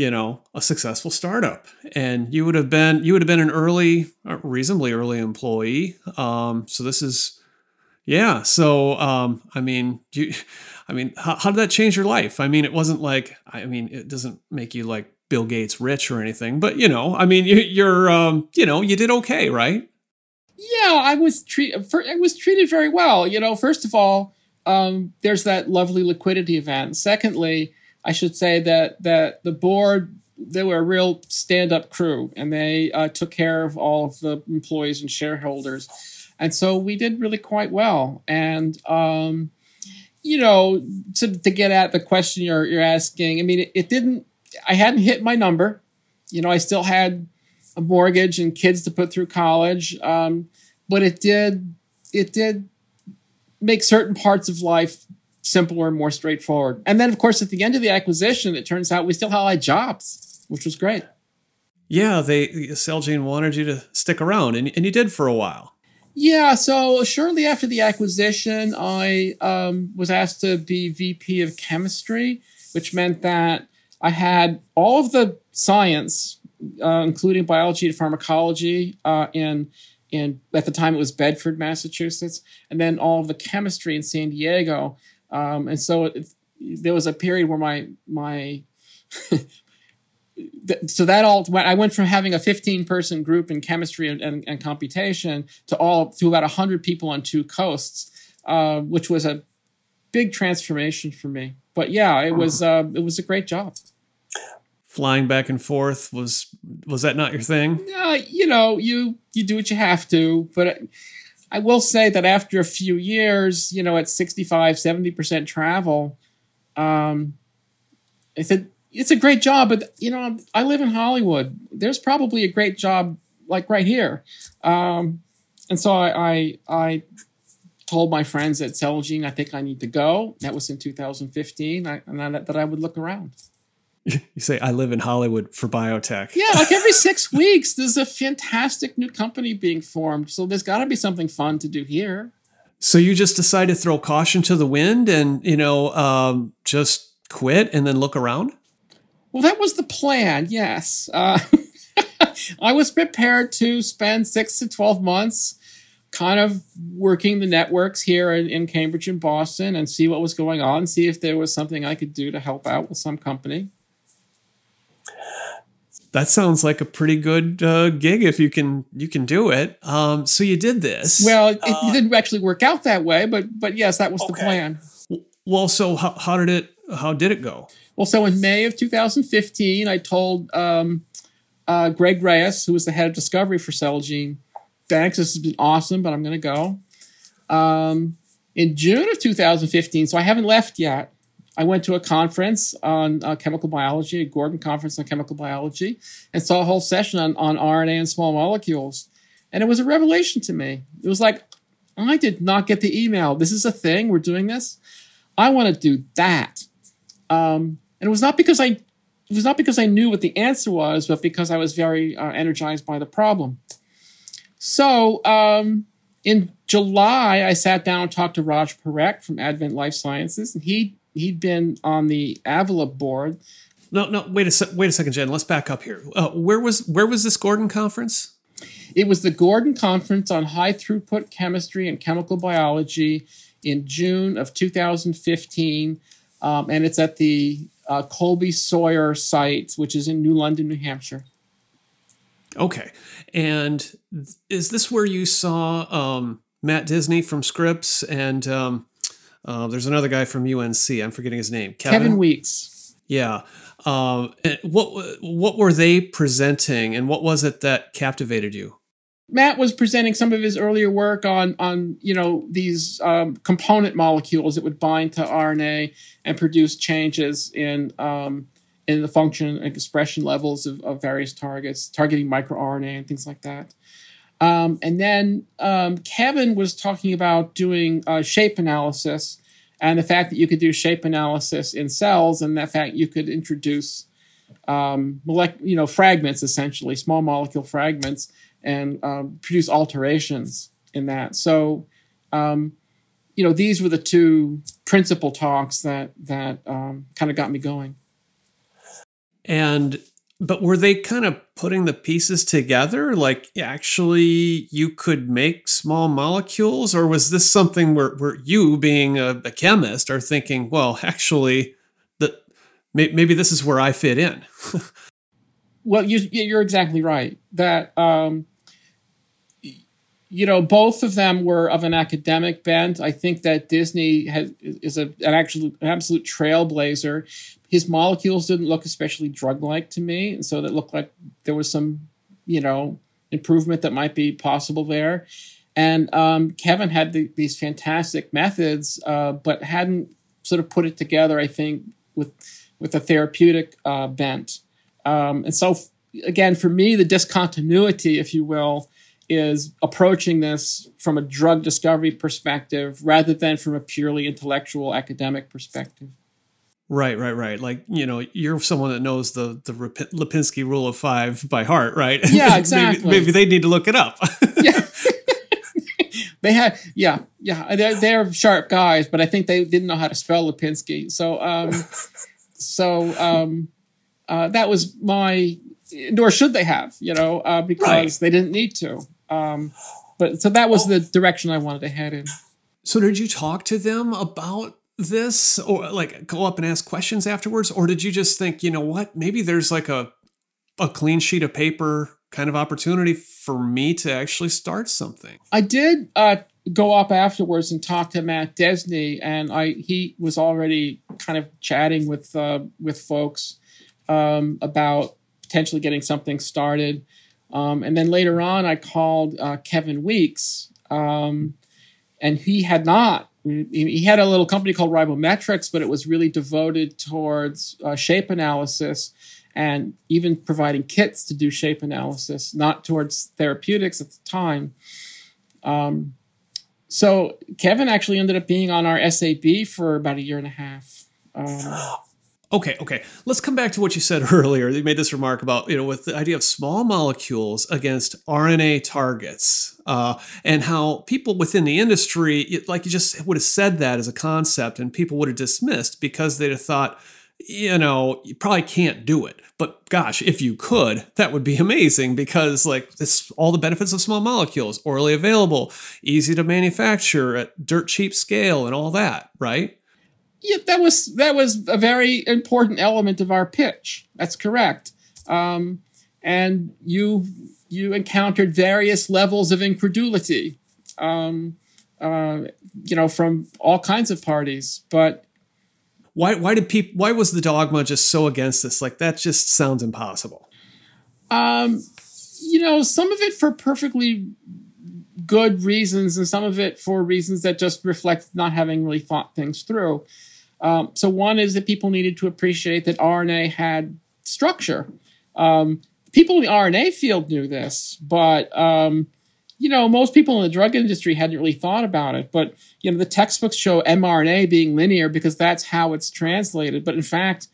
you know, a successful startup, and you would have been, you would have been an early, reasonably early employee. Um, so this is, yeah. So, um, I mean, do you, I mean, how, how did that change your life? I mean, it wasn't like, I mean, it doesn't make you like Bill Gates rich or anything, but you know, I mean, you, you're, um, you know, you did okay, right? Yeah, I was treated, I was treated very well. You know, first of all, um, there's that lovely liquidity event. Secondly, I should say that that the board, they were a real stand-up crew, and they uh, took care of all of the employees and shareholders. And so we did really quite well. And, um, you know, to, to get at the question you're, you're asking, I mean, it, it didn't – I hadn't hit my number. You know, I still had a mortgage and kids to put through college. Um, but it did it did make certain parts of life – simpler and more straightforward. And then, of course, at the end of the acquisition, it turns out we still had our jobs, which was great. Yeah, they Celgene wanted you to stick around, and, and you did for a while. Yeah, so shortly after the acquisition, I um, was asked to be V P of Chemistry, which meant that I had all of the science, uh, including biology and pharmacology, uh, and in at the time it was Bedford, Massachusetts, and then all of the chemistry in San Diego. Um, and so it, there was a period where my, my, th- so that all, went, I went from having a fifteen person group in chemistry and, and, and computation to all, to about a hundred people on two coasts, uh, which was a big transformation for me, but yeah, it was, uh, it was a great job. Flying back and forth was, was that not your thing? Uh, you know, you, you do what you have to, but it, I will say that after a few years, you know, at sixty-five, seventy percent travel, um, I said, it's a great job, but, you know, I live in Hollywood. There's probably a great job like right here. Um, and so I, I, I told my friends at Celgene, I think I need to go. That was in two thousand fifteen, I, and I, that I would look around. You say, I live in Hollywood for biotech. Yeah, like every six weeks, there's a fantastic new company being formed. So there's got to be something fun to do here. So you just decided to throw caution to the wind and, you know, um, just quit and then look around? Well, that was the plan, yes. Uh, I was prepared to spend six to twelve months kind of working the networks here in, in Cambridge and Boston and see what was going on, see if there was something I could do to help out with some company. That sounds like a pretty good uh, gig if you can you can do it. Um, so you did this. Well, it, uh, it didn't actually work out that way, but but yes, that was okay. The plan. Well, so how, how did it how did it go? Well, so in May of two thousand fifteen, I told um, uh, Greg Reyes, who was the head of discovery for Celgene, thanks. This has been awesome, but I'm going to go. Um, in June of two thousand fifteen, so I haven't left yet, I went to a conference on uh, chemical biology, a Gordon conference on chemical biology, and saw a whole session on, on R N A and small molecules. And it was a revelation to me. It was like, I did not get the email. This is a thing. We're doing this. I want to do that. Um, and it was not because I it was not because I knew what the answer was, but because I was very uh, energized by the problem. So um, in July, I sat down and talked to Raj Parekh from Advent Life Sciences, and he he'd been on the Avila board. No, no, wait a se- wait a second, Jen. Let's back up here. Uh, where was where was this Gordon conference? It was the Gordon Conference on High Throughput Chemistry and Chemical Biology in June of two thousand fifteen, um, and it's at the uh, Colby Sawyer site, which is in New London, New Hampshire. Okay, and is this where you saw um, Matt Disney from Scripps and um, uh, there's another guy from U N C? I'm forgetting his name. Kevin, Kevin Weeks. Yeah. Um, what what were they presenting, and what was it that captivated you? Matt was presenting some of his earlier work on, on you know, these um, component molecules that would bind to R N A and produce changes in um, in the function and expression levels of, of various targets, targeting microRNA and things like that. Um, and then um, Kevin was talking about doing uh, shape analysis, and the fact that you could do shape analysis in cells, and the fact you could introduce, um, molec- you know, fragments, essentially, small molecule fragments, and um, produce alterations in that. So, um, you know, these were the two principal talks that that um, kind of got me going. And but were they kind of putting the pieces together? Like, actually, you could make small molecules? Or was this something where, where you, being a, a chemist, are thinking, well, actually, the, may, maybe this is where I fit in? Well, you, you're exactly right. That, um, you know, both of them were of an academic bent. I think that Disney has, is a, an, actual, an absolute trailblazer. His molecules didn't look especially drug-like to me, and so that looked like there was some, you know, improvement that might be possible there. And um, Kevin had the, these fantastic methods, uh, but hadn't sort of put it together, I think, with with a therapeutic uh, bent. Um, and so, f- again, for me, the discontinuity, if you will, is approaching this from a drug discovery perspective rather than from a purely intellectual academic perspective. Right, right, right. Like, you know, you're someone that knows the the Lipinski rule of five by heart, right? Yeah, exactly. maybe, maybe they need to look it up. yeah, they had, yeah, yeah. They're, they're sharp guys, but I think they didn't know how to spell Lipinski. So, um, so um, uh, that was my, nor should they have, you know, uh, because right. They didn't need to. Um, but so that was oh. the direction I wanted to head in. So, did you talk to them about this, or like go up and ask questions afterwards? Or did you just think, you know what, maybe there's like a a clean sheet of paper kind of opportunity for me to actually start something? I did uh, go up afterwards and talk to Matt Disney, and I he was already kind of chatting with uh, with folks um, about potentially getting something started. Um, and then later on, I called uh, Kevin Weeks, um, and he had not. He had a little company called Ribometrics, but it was really devoted towards uh, shape analysis and even providing kits to do shape analysis, not towards therapeutics at the time. Um, so Kevin actually ended up being on our S A B for about a year and a half. Um, okay, okay. Let's come back to what you said earlier. You made this remark about, you know, with the idea of small molecules against R N A targets, uh, and how people within the industry, like you just would have said that as a concept, and people would have dismissed because they'd have thought, you know, you probably can't do it. But gosh, if you could, that would be amazing, because like it's all the benefits of small molecules, orally available, easy to manufacture at dirt cheap scale and all that, right? Yeah, that was that was a very important element of our pitch. That's correct. Um, and you you encountered various levels of incredulity, um, uh, you know, from all kinds of parties. But why why did people? Why was the dogma just so against this? Like, that just sounds impossible. Um, you know, some of it for perfectly good reasons, and some of it for reasons that just reflect not having really thought things through. Um, so one is that people needed to appreciate that R N A had structure. Um, people in the R N A field knew this, but, um, you know, most people in the drug industry hadn't really thought about it. But, you know, the textbooks show mRNA being linear because that's how it's translated. But in fact,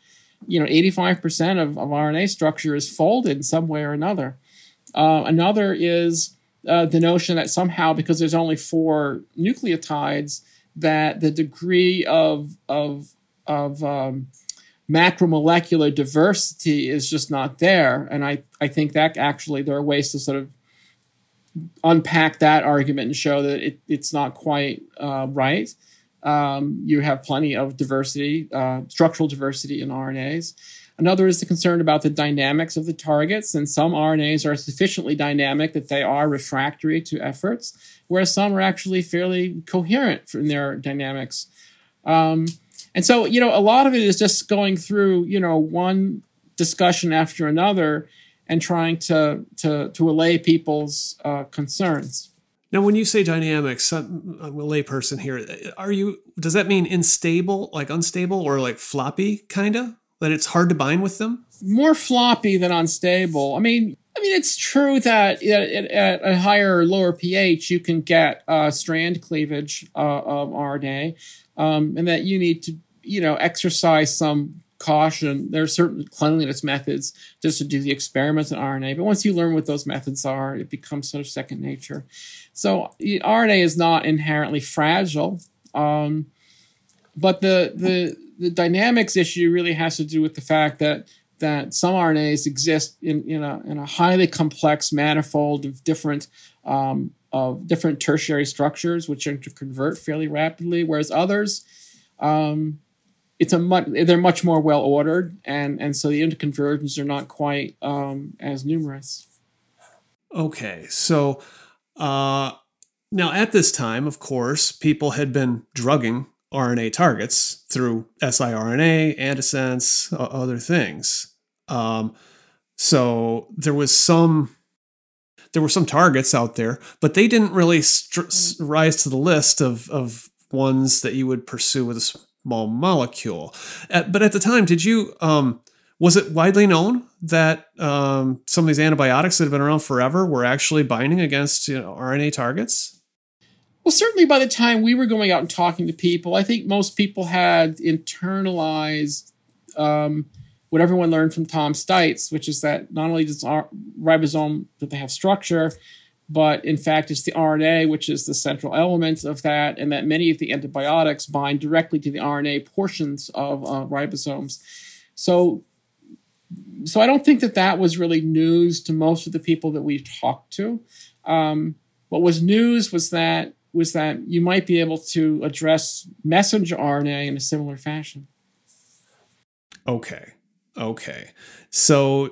you know, eighty-five percent of, of R N A structure is folded in some way or another. Uh, another is uh, the notion that somehow, because there's only four nucleotides, that the degree of of of um, macromolecular diversity is just not there. And I, I think that actually there are ways to sort of unpack that argument and show that it, it's not quite uh, right. Um, you have plenty of diversity, uh, structural diversity in R N As. Another is the concern about the dynamics of the targets, and some R N As are sufficiently dynamic that they are refractory to efforts, whereas some are actually fairly coherent in their dynamics. Um, and so, you know, a lot of it is just going through, you know, one discussion after another and trying to, to, to allay people's uh, concerns. Now, when you say dynamics, I'm a layperson here. Are you? Does that mean unstable, like unstable, or like floppy, kind of? That it's hard to bind with them? More floppy than unstable. I mean, I mean, it's true that at, at a higher or lower pH, you can get uh, strand cleavage uh, of R N A, um, and that you need to, you know, exercise some caution. There are certain cleanliness methods just to do the experiments in R N A. But once you learn what those methods are, it becomes sort of second nature. So R N A is not inherently fragile. Um, but the the the dynamics issue really has to do with the fact that that some R N As exist in, in, a, in a highly complex manifold of different um, of different tertiary structures, which interconvert fairly rapidly, whereas others, um, it's a much, they're much more well ordered, and and so the interconversions are not quite um, as numerous. Okay, so uh, now at this time, of course, people had been drugging R N A targets through siRNA, antisense, uh, other things. Um, so there was some, there were some targets out there, but they didn't really st- rise to the list of of ones that you would pursue with a small molecule. At, but at the time, did you? Um, was it widely known that um, some of these antibiotics that have been around forever were actually binding against, you know, R N A targets? Well, certainly by the time we were going out and talking to people, I think most people had internalized um, what everyone learned from Tom Stites, which is that not only does our ribosome, that they have structure, but in fact it's the R N A, which is the central element of that, and that many of the antibiotics bind directly to the R N A portions of uh, ribosomes. So, so I don't think that that was really news to most of the people that we talked to. Um, what was news was that was that you might be able to address messenger R N A in a similar fashion. Okay. Okay. So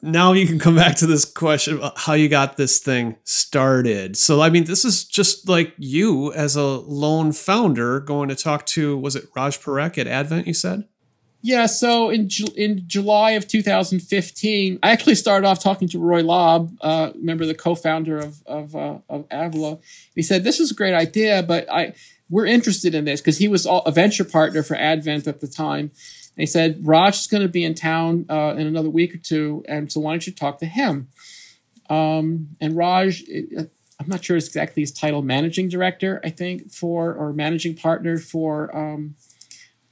now you can come back to this question about how you got this thing started. So, I mean, this is just like you as a lone founder going to talk to, was it Raj Parekh at Advent, you said? Yeah. So in in July of two thousand fifteen, I actually started off talking to Roy Lobb, uh, remember the co-founder of of, uh, of Avila. He said, "This is a great idea, but I we're interested in this," because he was a venture partner for Advent at the time. And he said, "Raj is going to be in town uh, in another week or two, and so why don't you talk to him?" Um, and Raj, I'm not sure exactly his title, managing director, I think, for or managing partner for. Um,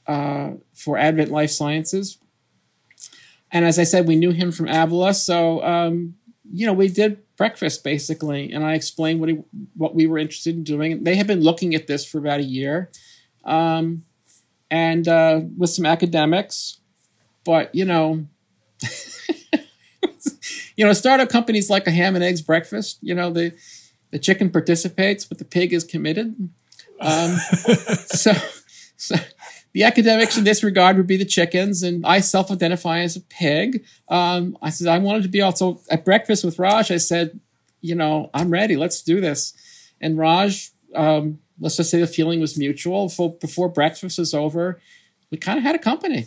Uh, for Advent Life Sciences. And as I said, we knew him from Avila. So, um, you know, we did breakfast basically. And I explained what he, what we were interested in doing. They had been looking at this for about a year um, and uh, with some academics. But, you know, you know, startup companies like a ham and eggs breakfast, you know, the, the chicken participates, but the pig is committed. Um, so, so, the academics in this regard would be the chickens, and I self-identify as a pig. Um, I said, I wanted to be also at breakfast with Raj. I said, you know, I'm ready. Let's do this. And Raj, um, let's just say the feeling was mutual. For, before breakfast was over, we kind of had a company.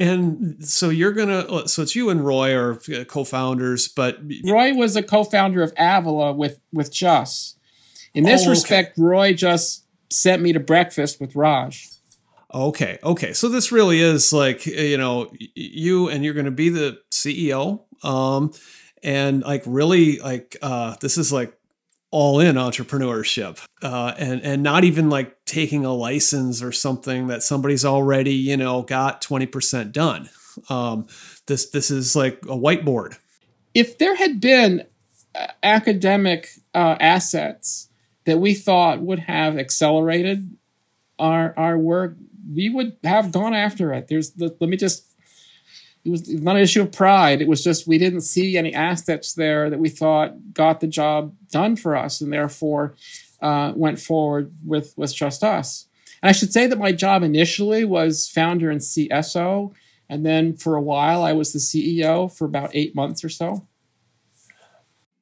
And so you're going to, so it's you and Roy are co-founders, but... Roy was a co-founder of Avila with, with Joss. In this oh, respect, okay. Roy just sent me to breakfast with Raj. Okay, okay. So this really is like, you know, you and you're going to be the C E O. Um, and like really like, uh, this is like all in entrepreneurship, uh, and, and not even like taking a license or something that somebody's already, you know, got twenty percent done. Um, this, this is like a whiteboard. If there had been academic uh, assets that we thought would have accelerated our, our work, we would have gone after it. There's the, let me just, it was not an issue of pride. It was just, we didn't see any assets there that we thought got the job done for us, and therefore uh, went forward with, with just us. And I should say that my job initially was founder and C S O. And then for a while, I was the C E O for about eight months or so.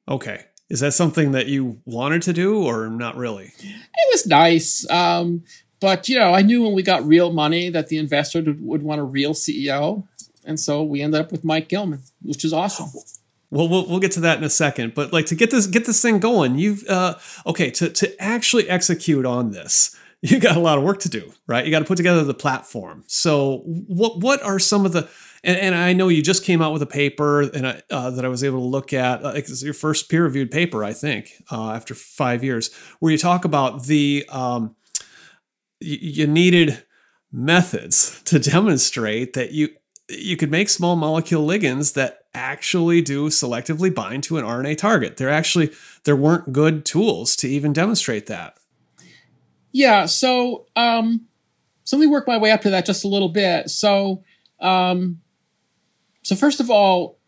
Okay. Is that something that you wanted to do or not really? It was nice. Um, but, you know, I knew when we got real money that the investor would, would want a real C E O. And so we ended up with Mike Gilman, which is awesome. Well, we'll we'll get to that in a second. But like to get this get this thing going, you've uh, okay to to actually execute on this, you got a lot of work to do, right? You got to put together the platform. So what what are some of the and, and I know you just came out with a paper and I, uh, that I was able to look at. Uh, it's your first peer reviewed paper, I think, uh, after five years, where you talk about the um, you, you needed methods to demonstrate that you. You could make small molecule ligands that actually do selectively bind to an R N A target. There actually, there weren't good tools to even demonstrate that. Yeah. So, um, so let me work my way up to that just a little bit. So, um, so first of all,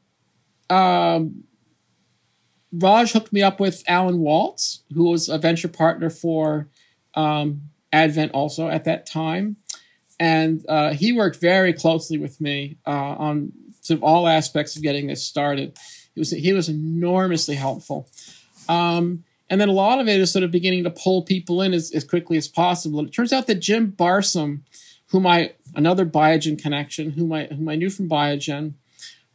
um, Raj hooked me up with Alan Waltz, who was a venture partner for, um, Advent also at that time. And uh, he worked very closely with me uh, on sort of all aspects of getting this started. It was, he was enormously helpful. Um, and then a lot of it is sort of beginning to pull people in as, as quickly as possible. And it turns out that Jim Barsom, whom I, another Biogen connection, whom I, whom I knew from Biogen,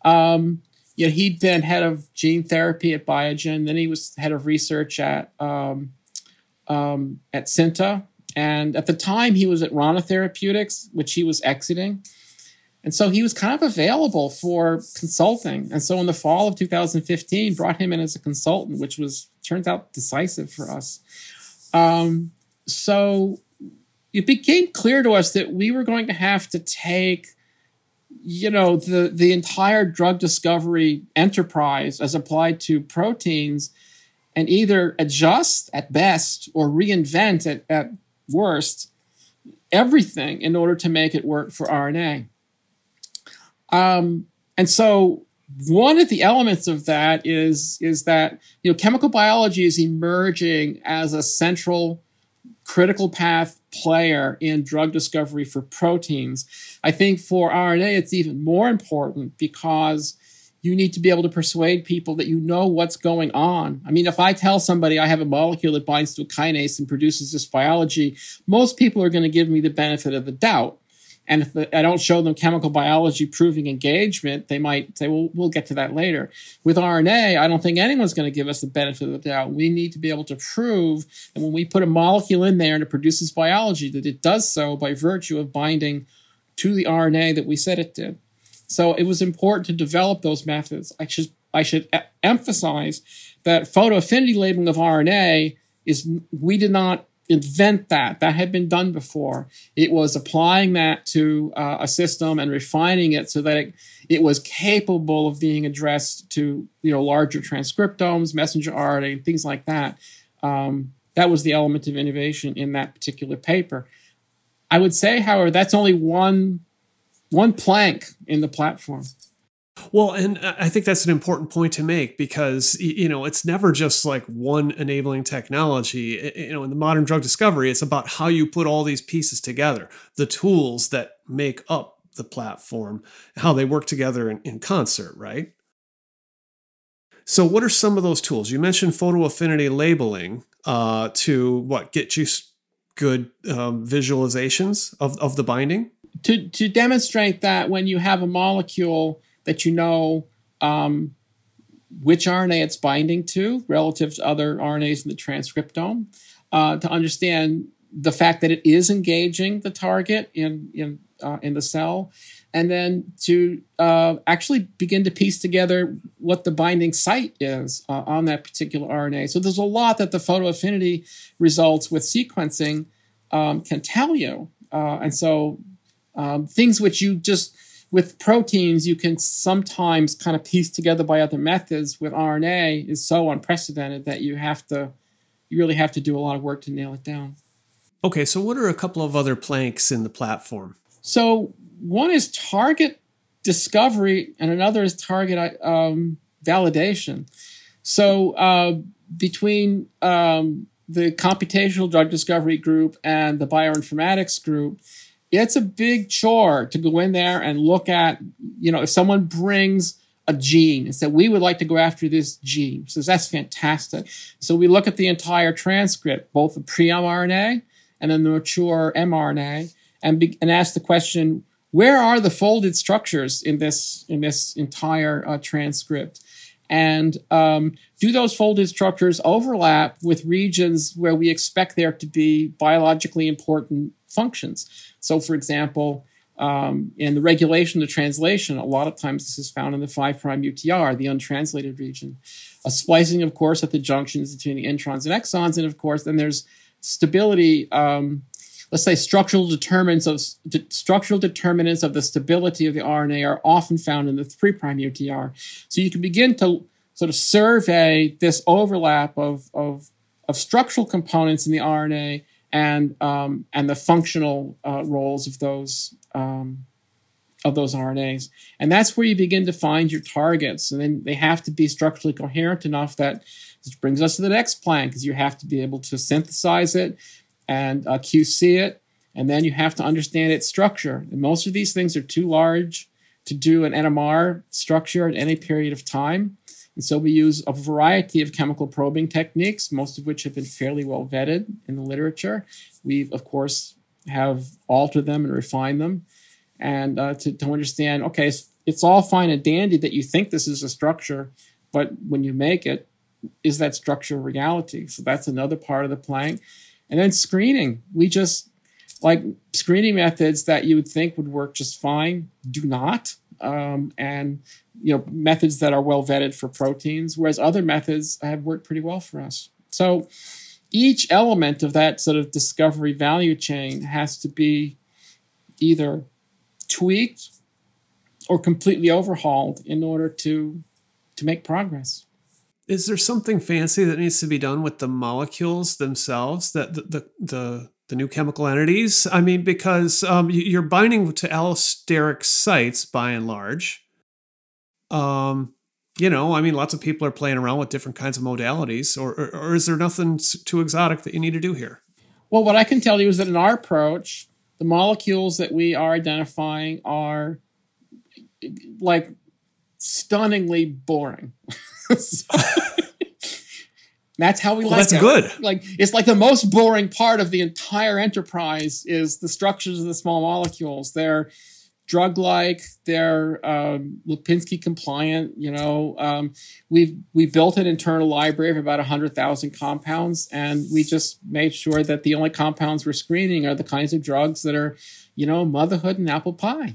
um, you know, he'd been head of gene therapy at Biogen. Then he was head of research at, um, um, at Syntha. And at the time, he was at Rana Therapeutics, which he was exiting. And so he was kind of available for consulting. And so in the fall of two thousand fifteen, brought him in as a consultant, which was, turned out, decisive for us. Um, so it became clear to us that we were going to have to take, you know, the, the entire drug discovery enterprise as applied to proteins and either adjust at best or reinvent at, at worst, everything in order to make it work for R N A. Um, and so one of the elements of that is, is that, you know, chemical biology is emerging as a central critical path player in drug discovery for proteins. I think for R N A, it's even more important because you need to be able to persuade people that you know what's going on. I mean, if I tell somebody I have a molecule that binds to a kinase and produces this biology, most people are going to give me the benefit of the doubt. And if I don't show them chemical biology proving engagement, they might say, well, we'll get to that later. With R N A, I don't think anyone's going to give us the benefit of the doubt. We need to be able to prove that when we put a molecule in there and it produces biology, that it does so by virtue of binding to the R N A that we said it did. So it was important to develop those methods. I should I should e- emphasize that photoaffinity labeling of R N A is, we did not invent that. That had been done before. It was applying that to uh, a system and refining it so that it, it was capable of being addressed to, you know, larger transcriptomes, messenger R N A, and things like that. Um, that was the element of innovation in that particular paper. I would say, however, that's only one One plank in the platform. Well, and I think that's an important point to make because, you know, it's never just like one enabling technology. You know, in the modern drug discovery, it's about how you put all these pieces together, the tools that make up the platform, how they work together in, in concert, right? So what are some of those tools? You mentioned photoaffinity labeling uh, to, what, get you good um, visualizations of, of the binding? to, to demonstrate that when you have a molecule that you know um, which R N A it's binding to relative to other R N As in the transcriptome, uh, to understand the fact that it is engaging the target in in uh, in the cell, and then to uh, actually begin to piece together what the binding site is uh, on that particular R N A. So there's a lot that the photoaffinity results with sequencing um, can tell you. Uh, and so um, things which you just, with proteins, you can sometimes kind of piece together by other methods. With R N A is so unprecedented that you have to, you really have to do a lot of work to nail it down. Okay, so what are a couple of other planks in the platform? So one is target discovery, and another is target um, validation. So uh, between um, the computational drug discovery group and the bioinformatics group, it's a big chore to go in there and look at, you know, if someone brings a gene and said, we would like to go after this gene. So that's fantastic. So we look at the entire transcript, both the pre-mRNA and then the mature mRNA, and be, and ask the question, where are the folded structures in this in this entire uh, transcript? And um, do those folded structures overlap with regions where we expect there to be biologically important functions? So, for example, um, in the regulation of translation, a lot of times this is found in the five prime U T R, the untranslated region. A splicing, of course, at the junctions between the introns and exons, and of course, then there's stability, um, let's say structural determinants of de- structural determinants of the stability of the R N A are often found in the three prime U T R. So you can begin to sort of survey this overlap of, of, of structural components in the R N A and um, and the functional uh, roles of those um, of those R N As. And that's where you begin to find your targets. And then they have to be structurally coherent enough that, which brings us to the next plan, because you have to be able to synthesize it and uh, Q C it, and then you have to understand its structure. And most of these things are too large to do an N M R structure at any period of time. And so we use a variety of chemical probing techniques, most of which have been fairly well vetted in the literature. We, of course, have altered them and refined them. And uh, to, to understand, okay, it's, it's all fine and dandy that you think this is a structure, but when you make it, is that structure reality? So that's another part of the plank. And then screening. We just, like screening methods that you would think would work just fine, do not. Um, and, you know, methods that are well vetted for proteins, whereas other methods have worked pretty well for us. So each element of that sort of discovery value chain has to be either tweaked or completely overhauled in order to, to make progress. Is there something fancy that needs to be done with the molecules themselves, that the the, the, the new chemical entities? I mean, because um, you're binding to allosteric sites by and large. Um, you know, I mean, lots of people are playing around with different kinds of modalities, or, or, or is there nothing too exotic that you need to do here? Well, what I can tell you is that in our approach, the molecules that we are identifying are like stunningly boring. So, that's how we well, like that's it. Good. Like, it's like the most boring part of the entire enterprise is the structures of the small molecules. They're drug-like, they're um, Lipinski compliant, you know. Um, we've we built an internal library of about one hundred thousand compounds, and we just made sure that the only compounds we're screening are the kinds of drugs that are, you know, motherhood and apple pie.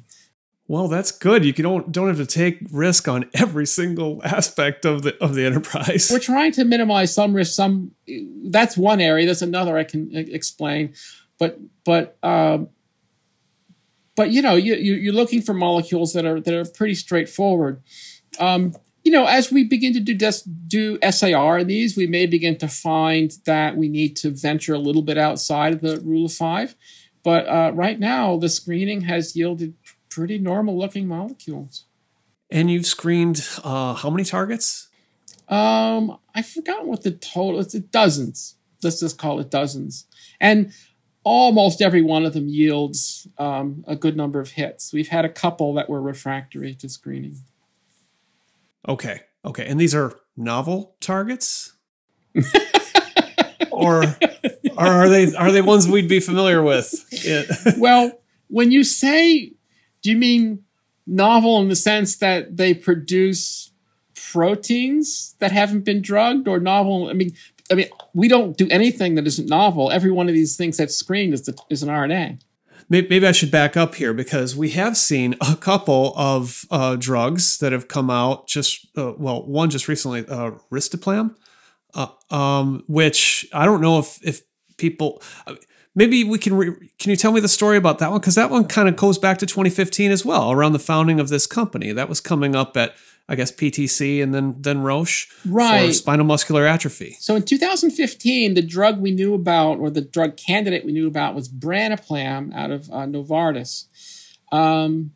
Well, that's good. You can don't don't have to take risk on every single aspect of the of the enterprise. We're trying to minimize some risk. Some that's one area. That's another I can explain. But but um, but you know you you're looking for molecules that are that are pretty straightforward. Um, you know, as we begin to do des- do S A R in these, we may begin to find that we need to venture a little bit outside of the rule of five. But uh, right now, the screening has yielded pretty normal looking molecules. And you've screened uh, how many targets? Um, I forgot what the total is. Dozens. Let's just call it dozens. And almost every one of them yields um, a good number of hits. We've had a couple that were refractory to screening. Okay. Okay. And these are novel targets? or, or are they are they ones we'd be familiar with? Well, When you say, do you mean novel in the sense that they produce proteins that haven't been drugged, or novel? I mean, I mean, we don't do anything that isn't novel. Every one of these things that's screened is, the, is an R N A. Maybe I should back up here, because we have seen a couple of uh, drugs that have come out just, uh, well, one just recently, uh, Risdiplam, uh, um, which I don't know if, if people, uh, maybe we can, re- can you tell me the story about that one? Because that one kind of goes back to twenty fifteen as well, around the founding of this company. That was coming up at, I guess, P T C and then then Roche, right, for spinal muscular atrophy. So in two thousand fifteen, the drug we knew about, or the drug candidate we knew about, was Branaplam out of uh, Novartis. Um,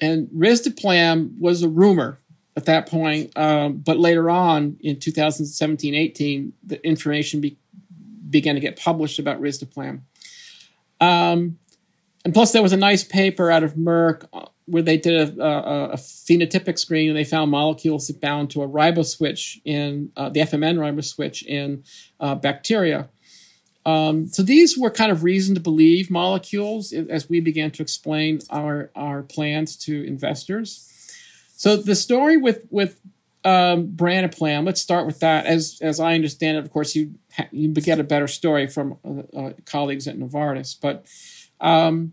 and Risdiplam was a rumor at that point. Um, but later on in two thousand seventeen, eighteen, the information be- began to get published about Risdiplam. Um, and plus there was a nice paper out of Merck where they did a, a, a phenotypic screen and they found molecules that bound to a riboswitch in uh, the F M N riboswitch in uh, bacteria. Um, so these were kind of reason to believe molecules as we began to explain our, our plans to investors. So the story with, with um, Branaplam, let's start with that. As, as I understand it, of course, you, you get a better story from uh, colleagues at Novartis, but um,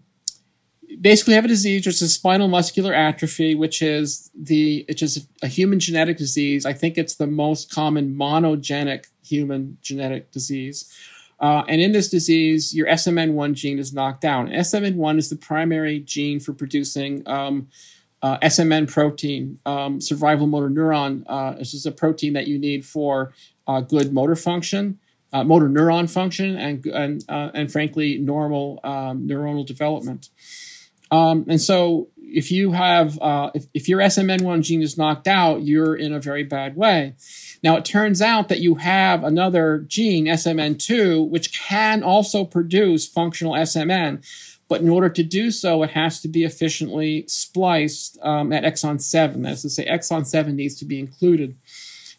basically have a disease which is spinal muscular atrophy, which is the it's just a human genetic disease. I think it's the most common monogenic human genetic disease. Uh, and in this disease, your S M N one gene is knocked down. S M N one is the primary gene for producing um, uh, S M N protein, um, survival motor neuron. Uh, this is a protein that you need for uh, good motor function, uh, motor neuron function, and and uh, and frankly, normal um, neuronal development. Um, and so if you have, uh, if, if your S M N one gene is knocked out, you're in a very bad way. Now, it turns out that you have another gene, S M N two, which can also produce functional S M N. But in order to do so, it has to be efficiently spliced um, at exon seven. That is to say, exon seven needs to be included.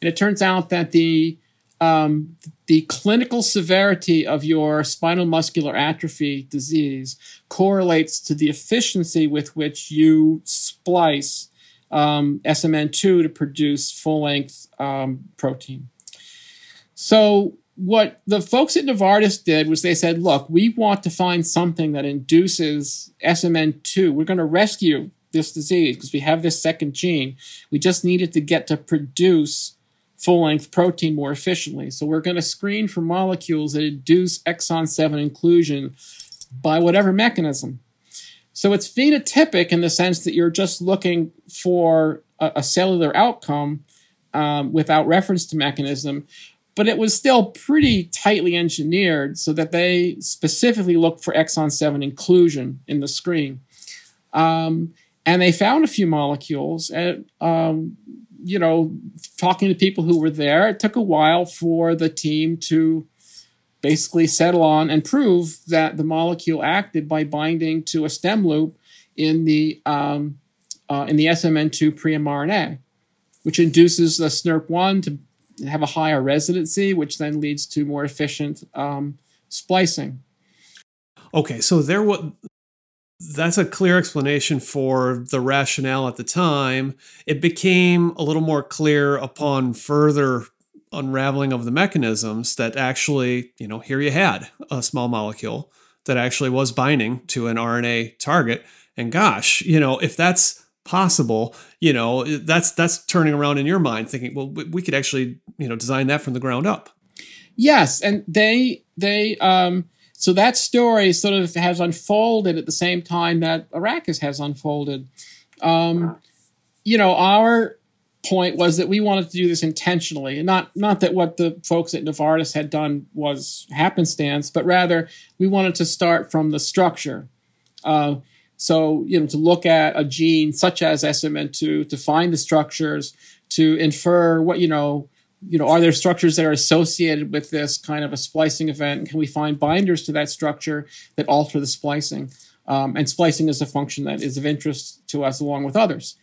And it turns out that the Um, the clinical severity of your spinal muscular atrophy disease correlates to the efficiency with which you splice um, S M N two to produce full-length um, protein. So what the folks at Novartis did was they said, look, we want to find something that induces S M N two. We're going to rescue this disease because we have this second gene. We just needed to get to produce full-length protein more efficiently. So we're going to screen for molecules that induce exon seven inclusion by whatever mechanism. So it's phenotypic in the sense that you're just looking for a, a cellular outcome um, without reference to mechanism, but it was still pretty tightly engineered so that they specifically looked for exon seven inclusion in the screen. Um, and they found a few molecules at um, you know, talking to people who were there, it took a while for the team to basically settle on and prove that the molecule acted by binding to a stem loop in the um, uh, in the S M N two pre-mRNA, which induces the S N R P one to have a higher residency, which then leads to more efficient um, splicing. Okay, so there was... That's a clear explanation for the rationale at the time. It became a little more clear upon further unraveling of the mechanisms that actually, you know, here you had a small molecule that actually was binding to an R N A target. And gosh, you know, if that's possible, you know, that's that's turning around in your mind thinking, well, we could actually, you know, design that from the ground up. Yes, and they they um So that story sort of has unfolded at the same time that Arrakis has unfolded. Um, you know, our point was that we wanted to do this intentionally, and not not that what the folks at Novartis had done was happenstance, but rather we wanted to start from the structure. Uh, so, you know, to look at a gene such as S M N two, to find the structures, to infer what, you know, You know, are there structures that are associated with this kind of a splicing event? And can we find binders to that structure that alter the splicing? Um, and splicing is a function that is of interest to us along with others.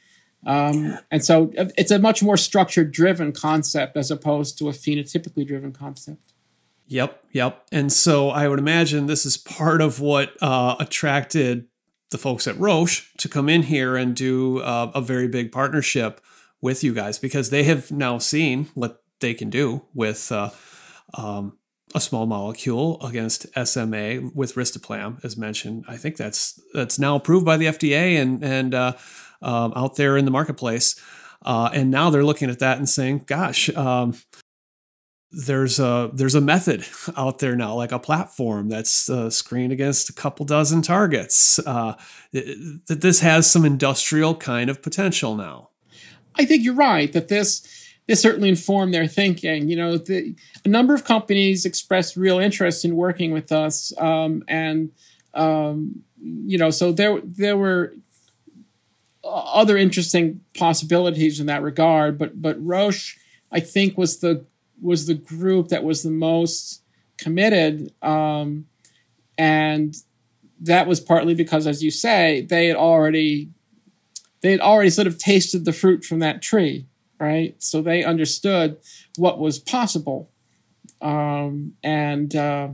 Um, and so it's a much more structure-driven concept as opposed to a phenotypically driven concept. Yep, yep. And so I would imagine this is part of what uh, attracted the folks at Roche to come in here and do uh, a very big partnership with you guys, because they have now seen what they can do with uh, um, a small molecule against S M A with Risdiplam, as mentioned. I think that's that's now approved by the F D A and and uh, um, out there in the marketplace. Uh, and now they're looking at that and saying, gosh, um, there's a there's a method out there now, like a platform that's uh, screened against a couple dozen targets. Uh, that this has some industrial kind of potential now. I think you're right that this this certainly informed their thinking. You know, the, a number of companies expressed real interest in working with us, um, and um, you know, so there there were other interesting possibilities in that regard. But but Roche, I think, was the was the group that was the most committed. Um, and that was partly because, as you say, they had already, they had already sort of tasted the fruit from that tree, right? So they understood what was possible. Um, and, uh,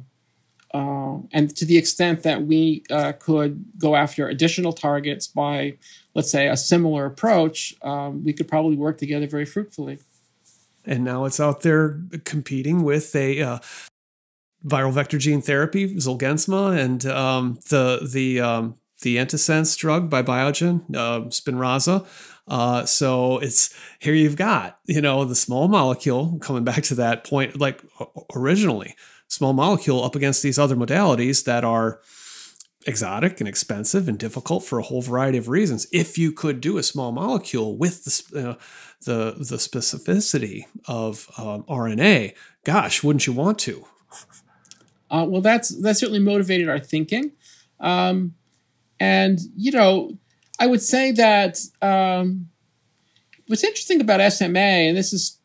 uh, and to the extent that we uh, could go after additional targets by, let's say, a similar approach, um, we could probably work together very fruitfully. And now it's out there competing with a uh, viral vector gene therapy, Zolgensma, and um, the the um, the antisense drug by Biogen, uh, Spinraza. Uh, so it's here you've got, you know, the small molecule, coming back to that point, like originally, small molecule up against these other modalities that are exotic and expensive and difficult for a whole variety of reasons. If you could do a small molecule with the uh, the, the specificity of um, R N A, gosh, wouldn't you want to? Uh, well, that's that certainly motivated our thinking, um, and you know, I would say that um, what's interesting about S M A, and this is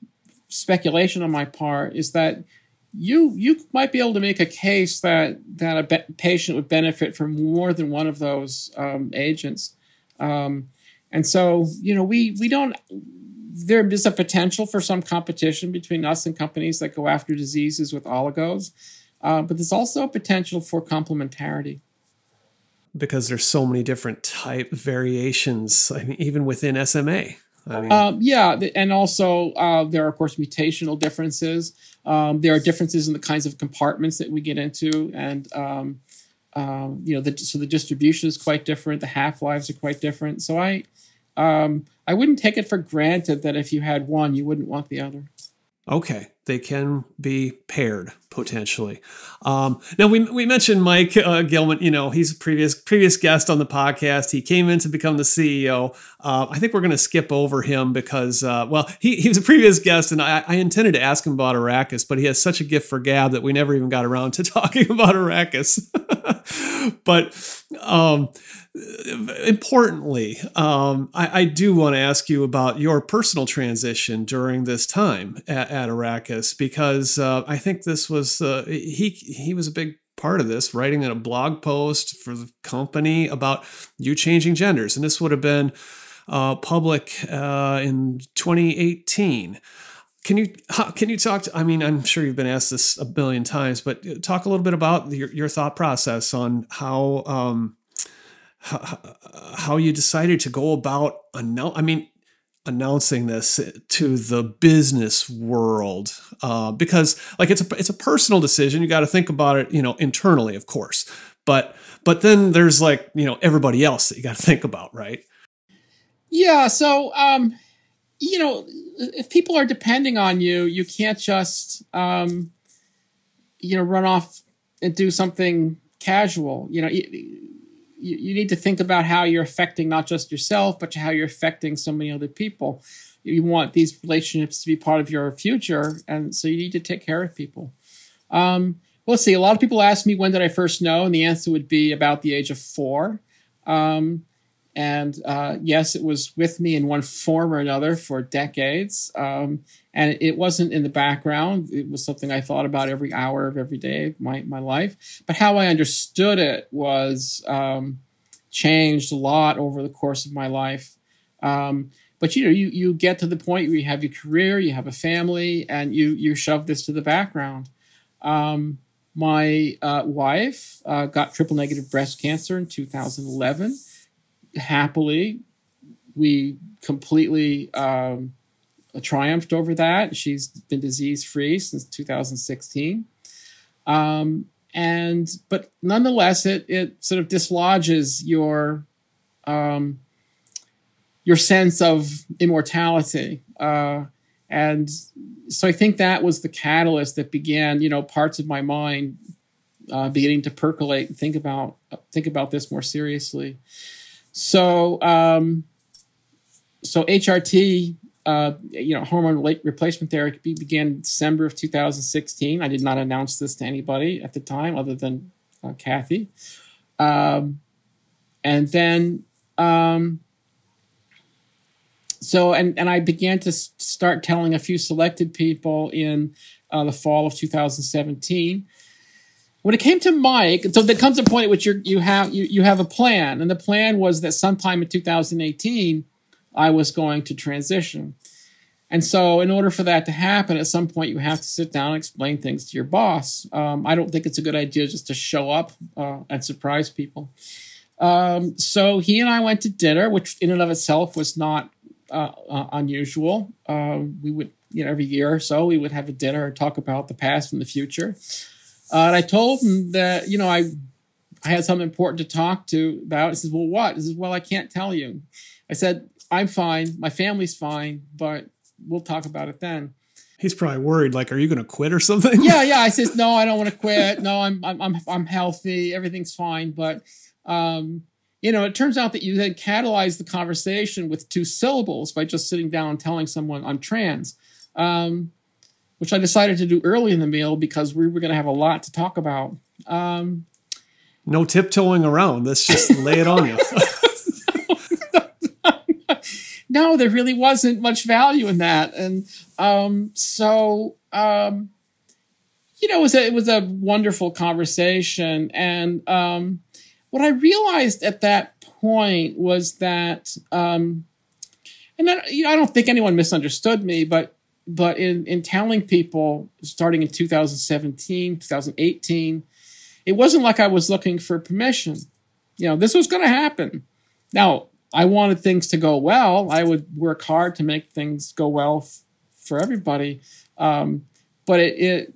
speculation on my part, is that You you might be able to make a case that that a be- patient would benefit from more than one of those um, agents, um, and so you know we we don't. There is a potential for some competition between us and companies that go after diseases with oligos, uh, but there's also a potential for complementarity. Because there's so many different type variations, I mean, even within S M A. I mean. um, yeah, and also uh, there are, of course, mutational differences. Um, there are differences in the kinds of compartments that we get into, and um, um, you know, the, so the distribution is quite different. The half-lives are quite different. So I, um, I wouldn't take it for granted that if you had one, you wouldn't want the other. Okay, they can be paired potentially. Um, now we we mentioned Mike uh, Gilman. You know, he's a previous previous guest on the podcast. He came in to become the C E O. Uh, I think we're going to skip over him because uh, well, he he was a previous guest, and I, I intended to ask him about Arrakis, but he has such a gift for gab that we never even got around to talking about Arrakis. But um, importantly, um, I, I do want to ask you about your personal transition during this time at, at Arrakis, because uh, I think this was uh, he he was a big part of this, writing in a blog post for the company about you changing genders, and this would have been uh, public uh, in twenty eighteen. Can you can you talk to, I mean, I'm sure you've been asked this a billion times, but talk a little bit about your, your thought process on how, um, how how you decided to go about, annou- I mean, announcing this to the business world, uh, because like it's a, it's a personal decision. You got to think about it, you know, internally, of course, but but then there's like, you know, everybody else that you got to think about, right? Yeah. So, um, you know, if people are depending on you, you can't just, um, you know, run off and do something casual. You know, you, you need to think about how you're affecting not just yourself, but how you're affecting so many other people. You want these relationships to be part of your future. And so you need to take care of people. Um, well, let's see. A lot of people ask me, when did I first know? And the answer would be about the age of four. Um, And uh, yes, it was with me in one form or another for decades. Um, and it wasn't in the background. It was something I thought about every hour of every day of my, my life. But how I understood it was um, changed a lot over the course of my life. Um, but, you know, you, you get to the point where you have your career, you have a family, and you you shove this to the background. Um, My uh, wife uh, got triple negative breast cancer in two thousand eleven. Happily, we completely um, triumphed over that. She's been disease-free since two thousand sixteen. Um, and but nonetheless, it it sort of dislodges your um, your sense of immortality. Uh, and so I think that was the catalyst that began, you know, parts of my mind uh, beginning to percolate and think about think about this more seriously. So um, so H R T. Uh, you know, hormone replacement therapy began in December of two thousand sixteen. I did not announce this to anybody at the time other than uh, Kathy. Um, and then, um, so, and, and I began to start telling a few selected people in uh, the fall of two thousand seventeen. When it came to Mike, so there comes a point at which you're, you have you, you have a plan. And the plan was that sometime in two thousand eighteen, I was going to transition. And so in order for that to happen, at some point, you have to sit down and explain things to your boss. Um, I don't think it's a good idea just to show up uh, and surprise people. Um, so he and I went to dinner, which in and of itself was not uh, uh, unusual. Uh, we would, you know, every year or so, we would have a dinner and talk about the past and the future. Uh, and I told him that, you know, I, I had something important to talk to about. He says, well, what? He says, well, I can't tell you. I said, I'm fine. My family's fine, but we'll talk about it then. He's probably worried. Like, are you going to quit or something? Yeah, yeah. I says, no, I don't want to quit. No, I'm, I'm, I'm, I'm healthy. Everything's fine. But, um, you know, it turns out that you then catalyze the conversation with two syllables by just sitting down and telling someone I'm trans, um, which I decided to do early in the meal because we were going to have a lot to talk about. Um, no tiptoeing around. Let's just lay it on you. No, there really wasn't much value in that. And um, so, um, you know, it was, a, it was a wonderful conversation. And um, what I realized at that point was that, um, and that, you know, I don't think anyone misunderstood me, but but in, in telling people starting in two thousand seventeen, two thousand eighteen, it wasn't like I was looking for permission. You know, this was going to happen. Now, I wanted things to go well. I would work hard to make things go well f- for everybody. Um, but it, it,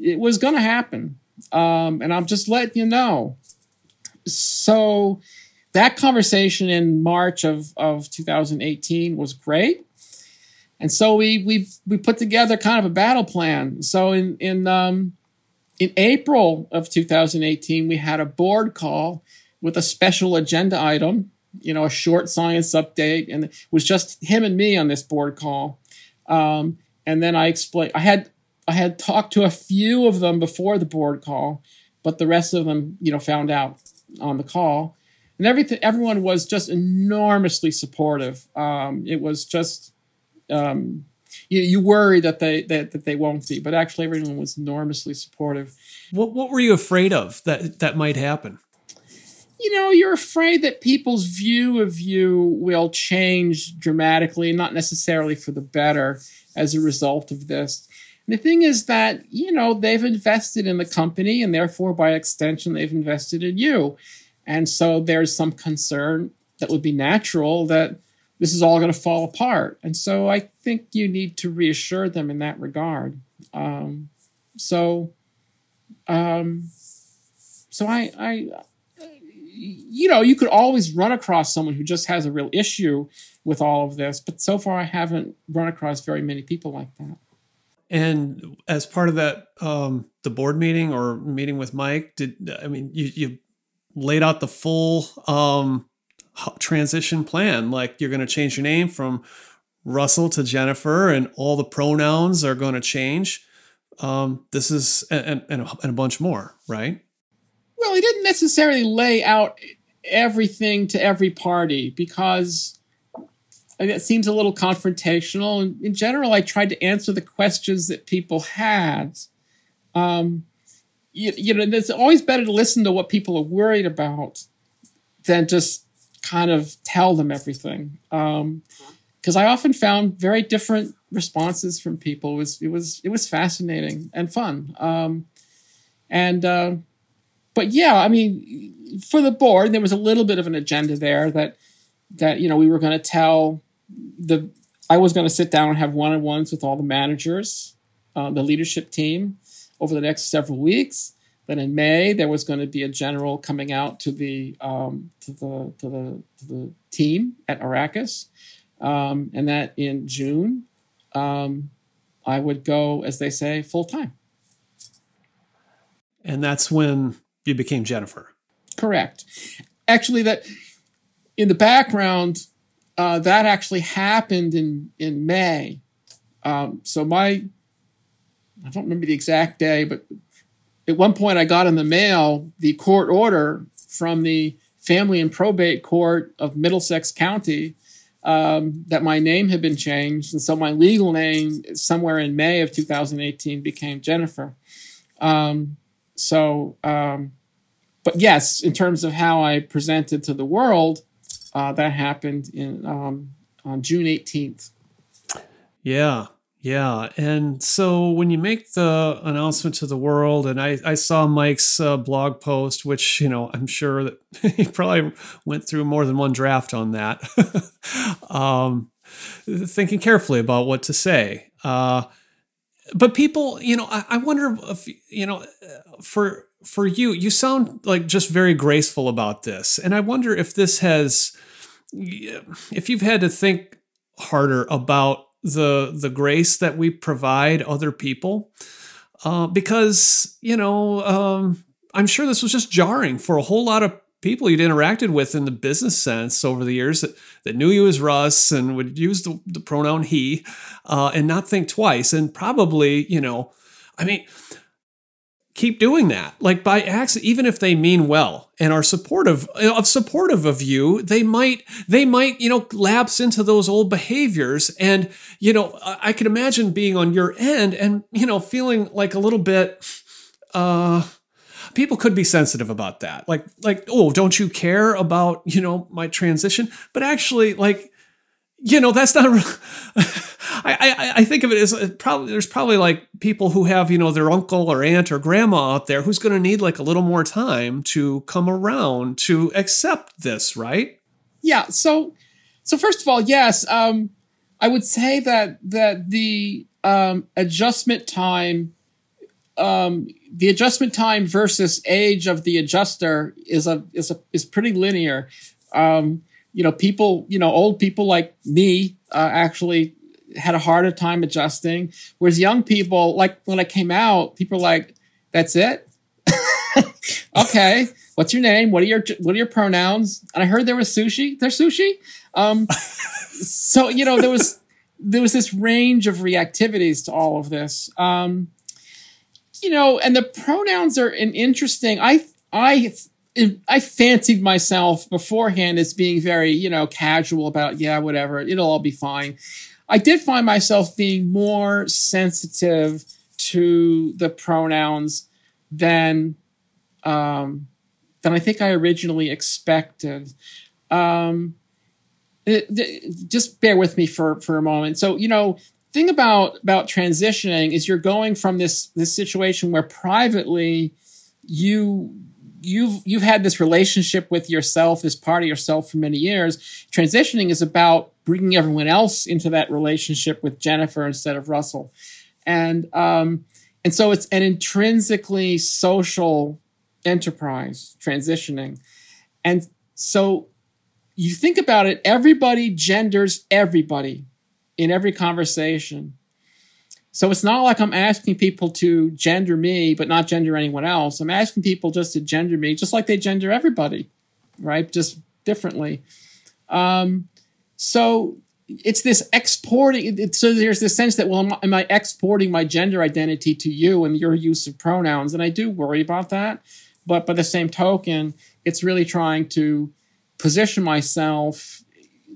it was going to happen. Um, and I'm just letting you know. So that conversation in March of, of two thousand eighteen was great. And so we, we, we put together kind of a battle plan. So in, in, um, in April of two thousand eighteen, we had a board call with a special agenda item, you know, a short science update, and it was just him and me on this board call. Um, and then I explained, I had, I had talked to a few of them before the board call, but the rest of them, you know, found out on the call, and everything, everyone was just enormously supportive. Um, it was just, um, you, you worry that they, that, that they won't be, but actually everyone was enormously supportive. What, what were you afraid of that, that might happen? You know, you're afraid that people's view of you will change dramatically, not necessarily for the better as a result of this. And the thing is that, you know, they've invested in the company and therefore by extension, they've invested in you. And so there's some concern that would be natural that this is all going to fall apart. And so I think you need to reassure them in that regard. Um, so, um, so I, I, you know, you could always run across someone who just has a real issue with all of this. But so far, I haven't run across very many people like that. And as part of that, um, the board meeting or meeting with Mike, did I mean, you, you laid out the full um, transition plan, like you're going to change your name from Russell to Jennifer and all the pronouns are going to change. Um, this is and, and, and a bunch more, right? Well, he didn't necessarily lay out everything to every party because it seems a little confrontational. And in general, I tried to answer the questions that people had. Um, you, you know, it's always better to listen to what people are worried about than just kind of tell them everything. Um, because I often found very different responses from people. It was it was it was fascinating and fun. Um, And, uh, but yeah, I mean, for the board, there was a little bit of an agenda there that, that, you know, we were going to tell the, I was going to sit down and have one-on-ones with all the managers, uh, the leadership team over the next several weeks. Then in May, there was going to be a general coming out to the, um, to the, to the, to the team at Arrakis. Um, and that in June, um, I would go, as they say, full time. And that's when you became Jennifer. Correct. Actually, that in the background, uh, that actually happened in, in May. Um, so my, I don't remember the exact day, but at one point I got in the mail the court order from the Family and Probate Court of Middlesex County um, that my name had been changed. And so my legal name somewhere in May of two thousand eighteen became Jennifer. Um, so, um, but yes, in terms of how I presented to the world, uh, that happened in um, on June eighteenth. Yeah. Yeah. And so when you make the announcement to the world, and I, I saw Mike's uh, blog post, which, you know, I'm sure that he probably went through more than one draft on that, um, thinking carefully about what to say. Uh, but people, you know, I, I wonder if, you know, for for you, you sound like just very graceful about this. And I wonder if this has, if you've had to think harder about the the grace that we provide other people, uh, because, you know, um, I'm sure this was just jarring for a whole lot of people you'd interacted with in the business sense over the years that, that knew you as Russ and would use the, the pronoun he, uh, and not think twice. And probably, you know, I mean, keep doing that. Like by accident, even if they mean well and are supportive of supportive of you, they might, they might, you know, lapse into those old behaviors. And, you know, I can imagine being on your end and, you know, feeling like a little bit, uh, people could be sensitive about that. Like, like, oh, don't you care about, you know, my transition? But actually, like, you know, that's not, a, I, I, I think of it as probably, there's probably like people who have, you know, their uncle or aunt or grandma out there who's going to need like a little more time to come around to accept this, right? Yeah. So, so first of all, yes, um, I would say that, that the um, adjustment time, um, the adjustment time versus age of the adjuster is a, is a, is pretty linear. Um, You know, people, you know, old people like me uh, actually had a harder time adjusting. Whereas young people, like when I came out, people were like, that's it? Okay. What's your name? What are your, what are your pronouns? And I heard there was sushi. There's sushi. Um, so, you know, there was, there was this range of reactivities to all of this. Um, you know, and the pronouns are an interesting, I, I, I fancied myself beforehand as being very, you know, casual about, yeah, whatever, it'll all be fine. I did find myself being more sensitive to the pronouns than um, than I think I originally expected. Um, it, it, just bear with me for, for a moment. So, you know, thing about about transitioning is you're going from this this situation where privately you. You've you've had this relationship with yourself as part of yourself for many years. Transitioning is about bringing everyone else into that relationship with Jennifer instead of Russell, and um, and so it's an intrinsically social enterprise, transitioning, and so you think about it. Everybody genders everybody in every conversation. So it's not like I'm asking people to gender me, but not gender anyone else. I'm asking people just to gender me, just like they gender everybody, right? Just differently. Um, so it's this exporting. It, so there's this sense that, well, am, am I exporting my gender identity to you and your use of pronouns? And I do worry about that. But by the same token, it's really trying to position myself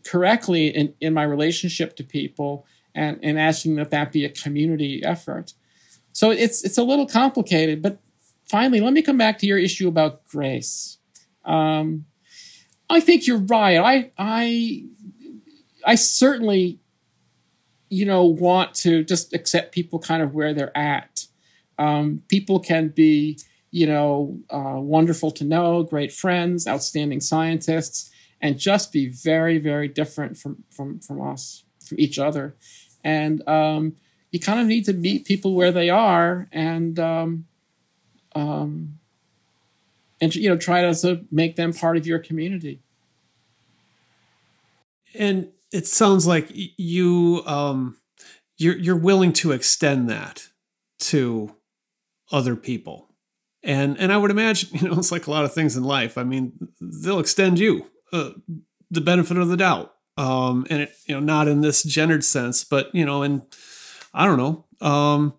correctly in, in my relationship to people. And, and asking that that be a community effort. So it's it's a little complicated, but finally, let me come back to your issue about grace. Um, I think you're right. I I I certainly, you know, want to just accept people kind of where they're at. Um, people can be you know, uh, wonderful to know, great friends, outstanding scientists, and just be very, very different from from from us, from each other. And um, you kind of need to meet people where they are, and um, um, and you know, try to sort of make them part of your community. And it sounds like you um, you're you're willing to extend that to other people, and and I would imagine, you know, it's like a lot of things in life. I mean, they'll extend you uh, the benefit of the doubt, um, and it, you know, not in this gendered sense, but you know, in I don't know um,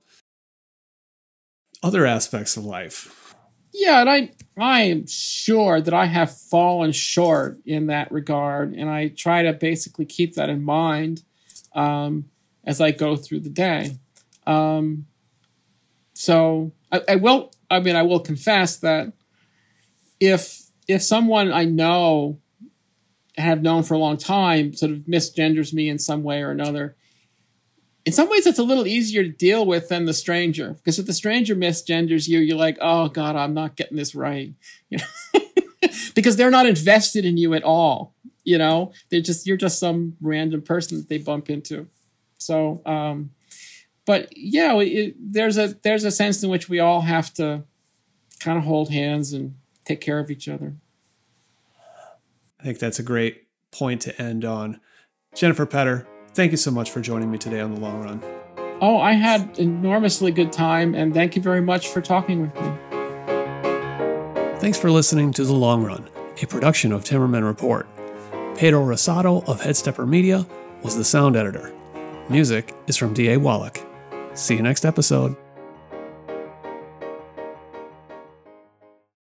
other aspects of life. Yeah, and I I am sure that I have fallen short in that regard, and I try to basically keep that in mind um, as I go through the day. Um, so I, I will. I mean, I will confess that if if someone I know, have known for a long time, sort of misgenders me in some way or another, in some ways it's a little easier to deal with than the stranger, because if the stranger misgenders you, you're like, oh God, I'm not getting this right, you know? Because they're not invested in you at all. You know, they're just, you're just some random person that they bump into. So, um, but yeah, it, there's a, there's a sense in which we all have to kind of hold hands and take care of each other. I think that's a great point to end on. Jennifer Petter, thank you so much for joining me today on The Long Run. Oh, I had enormously good time, and thank you very much for talking with me. Thanks for listening to The Long Run, a production of Timmerman Report. Pedro Rosado of Headstepper Media was the sound editor. Music is from D A Wallach. See you next episode.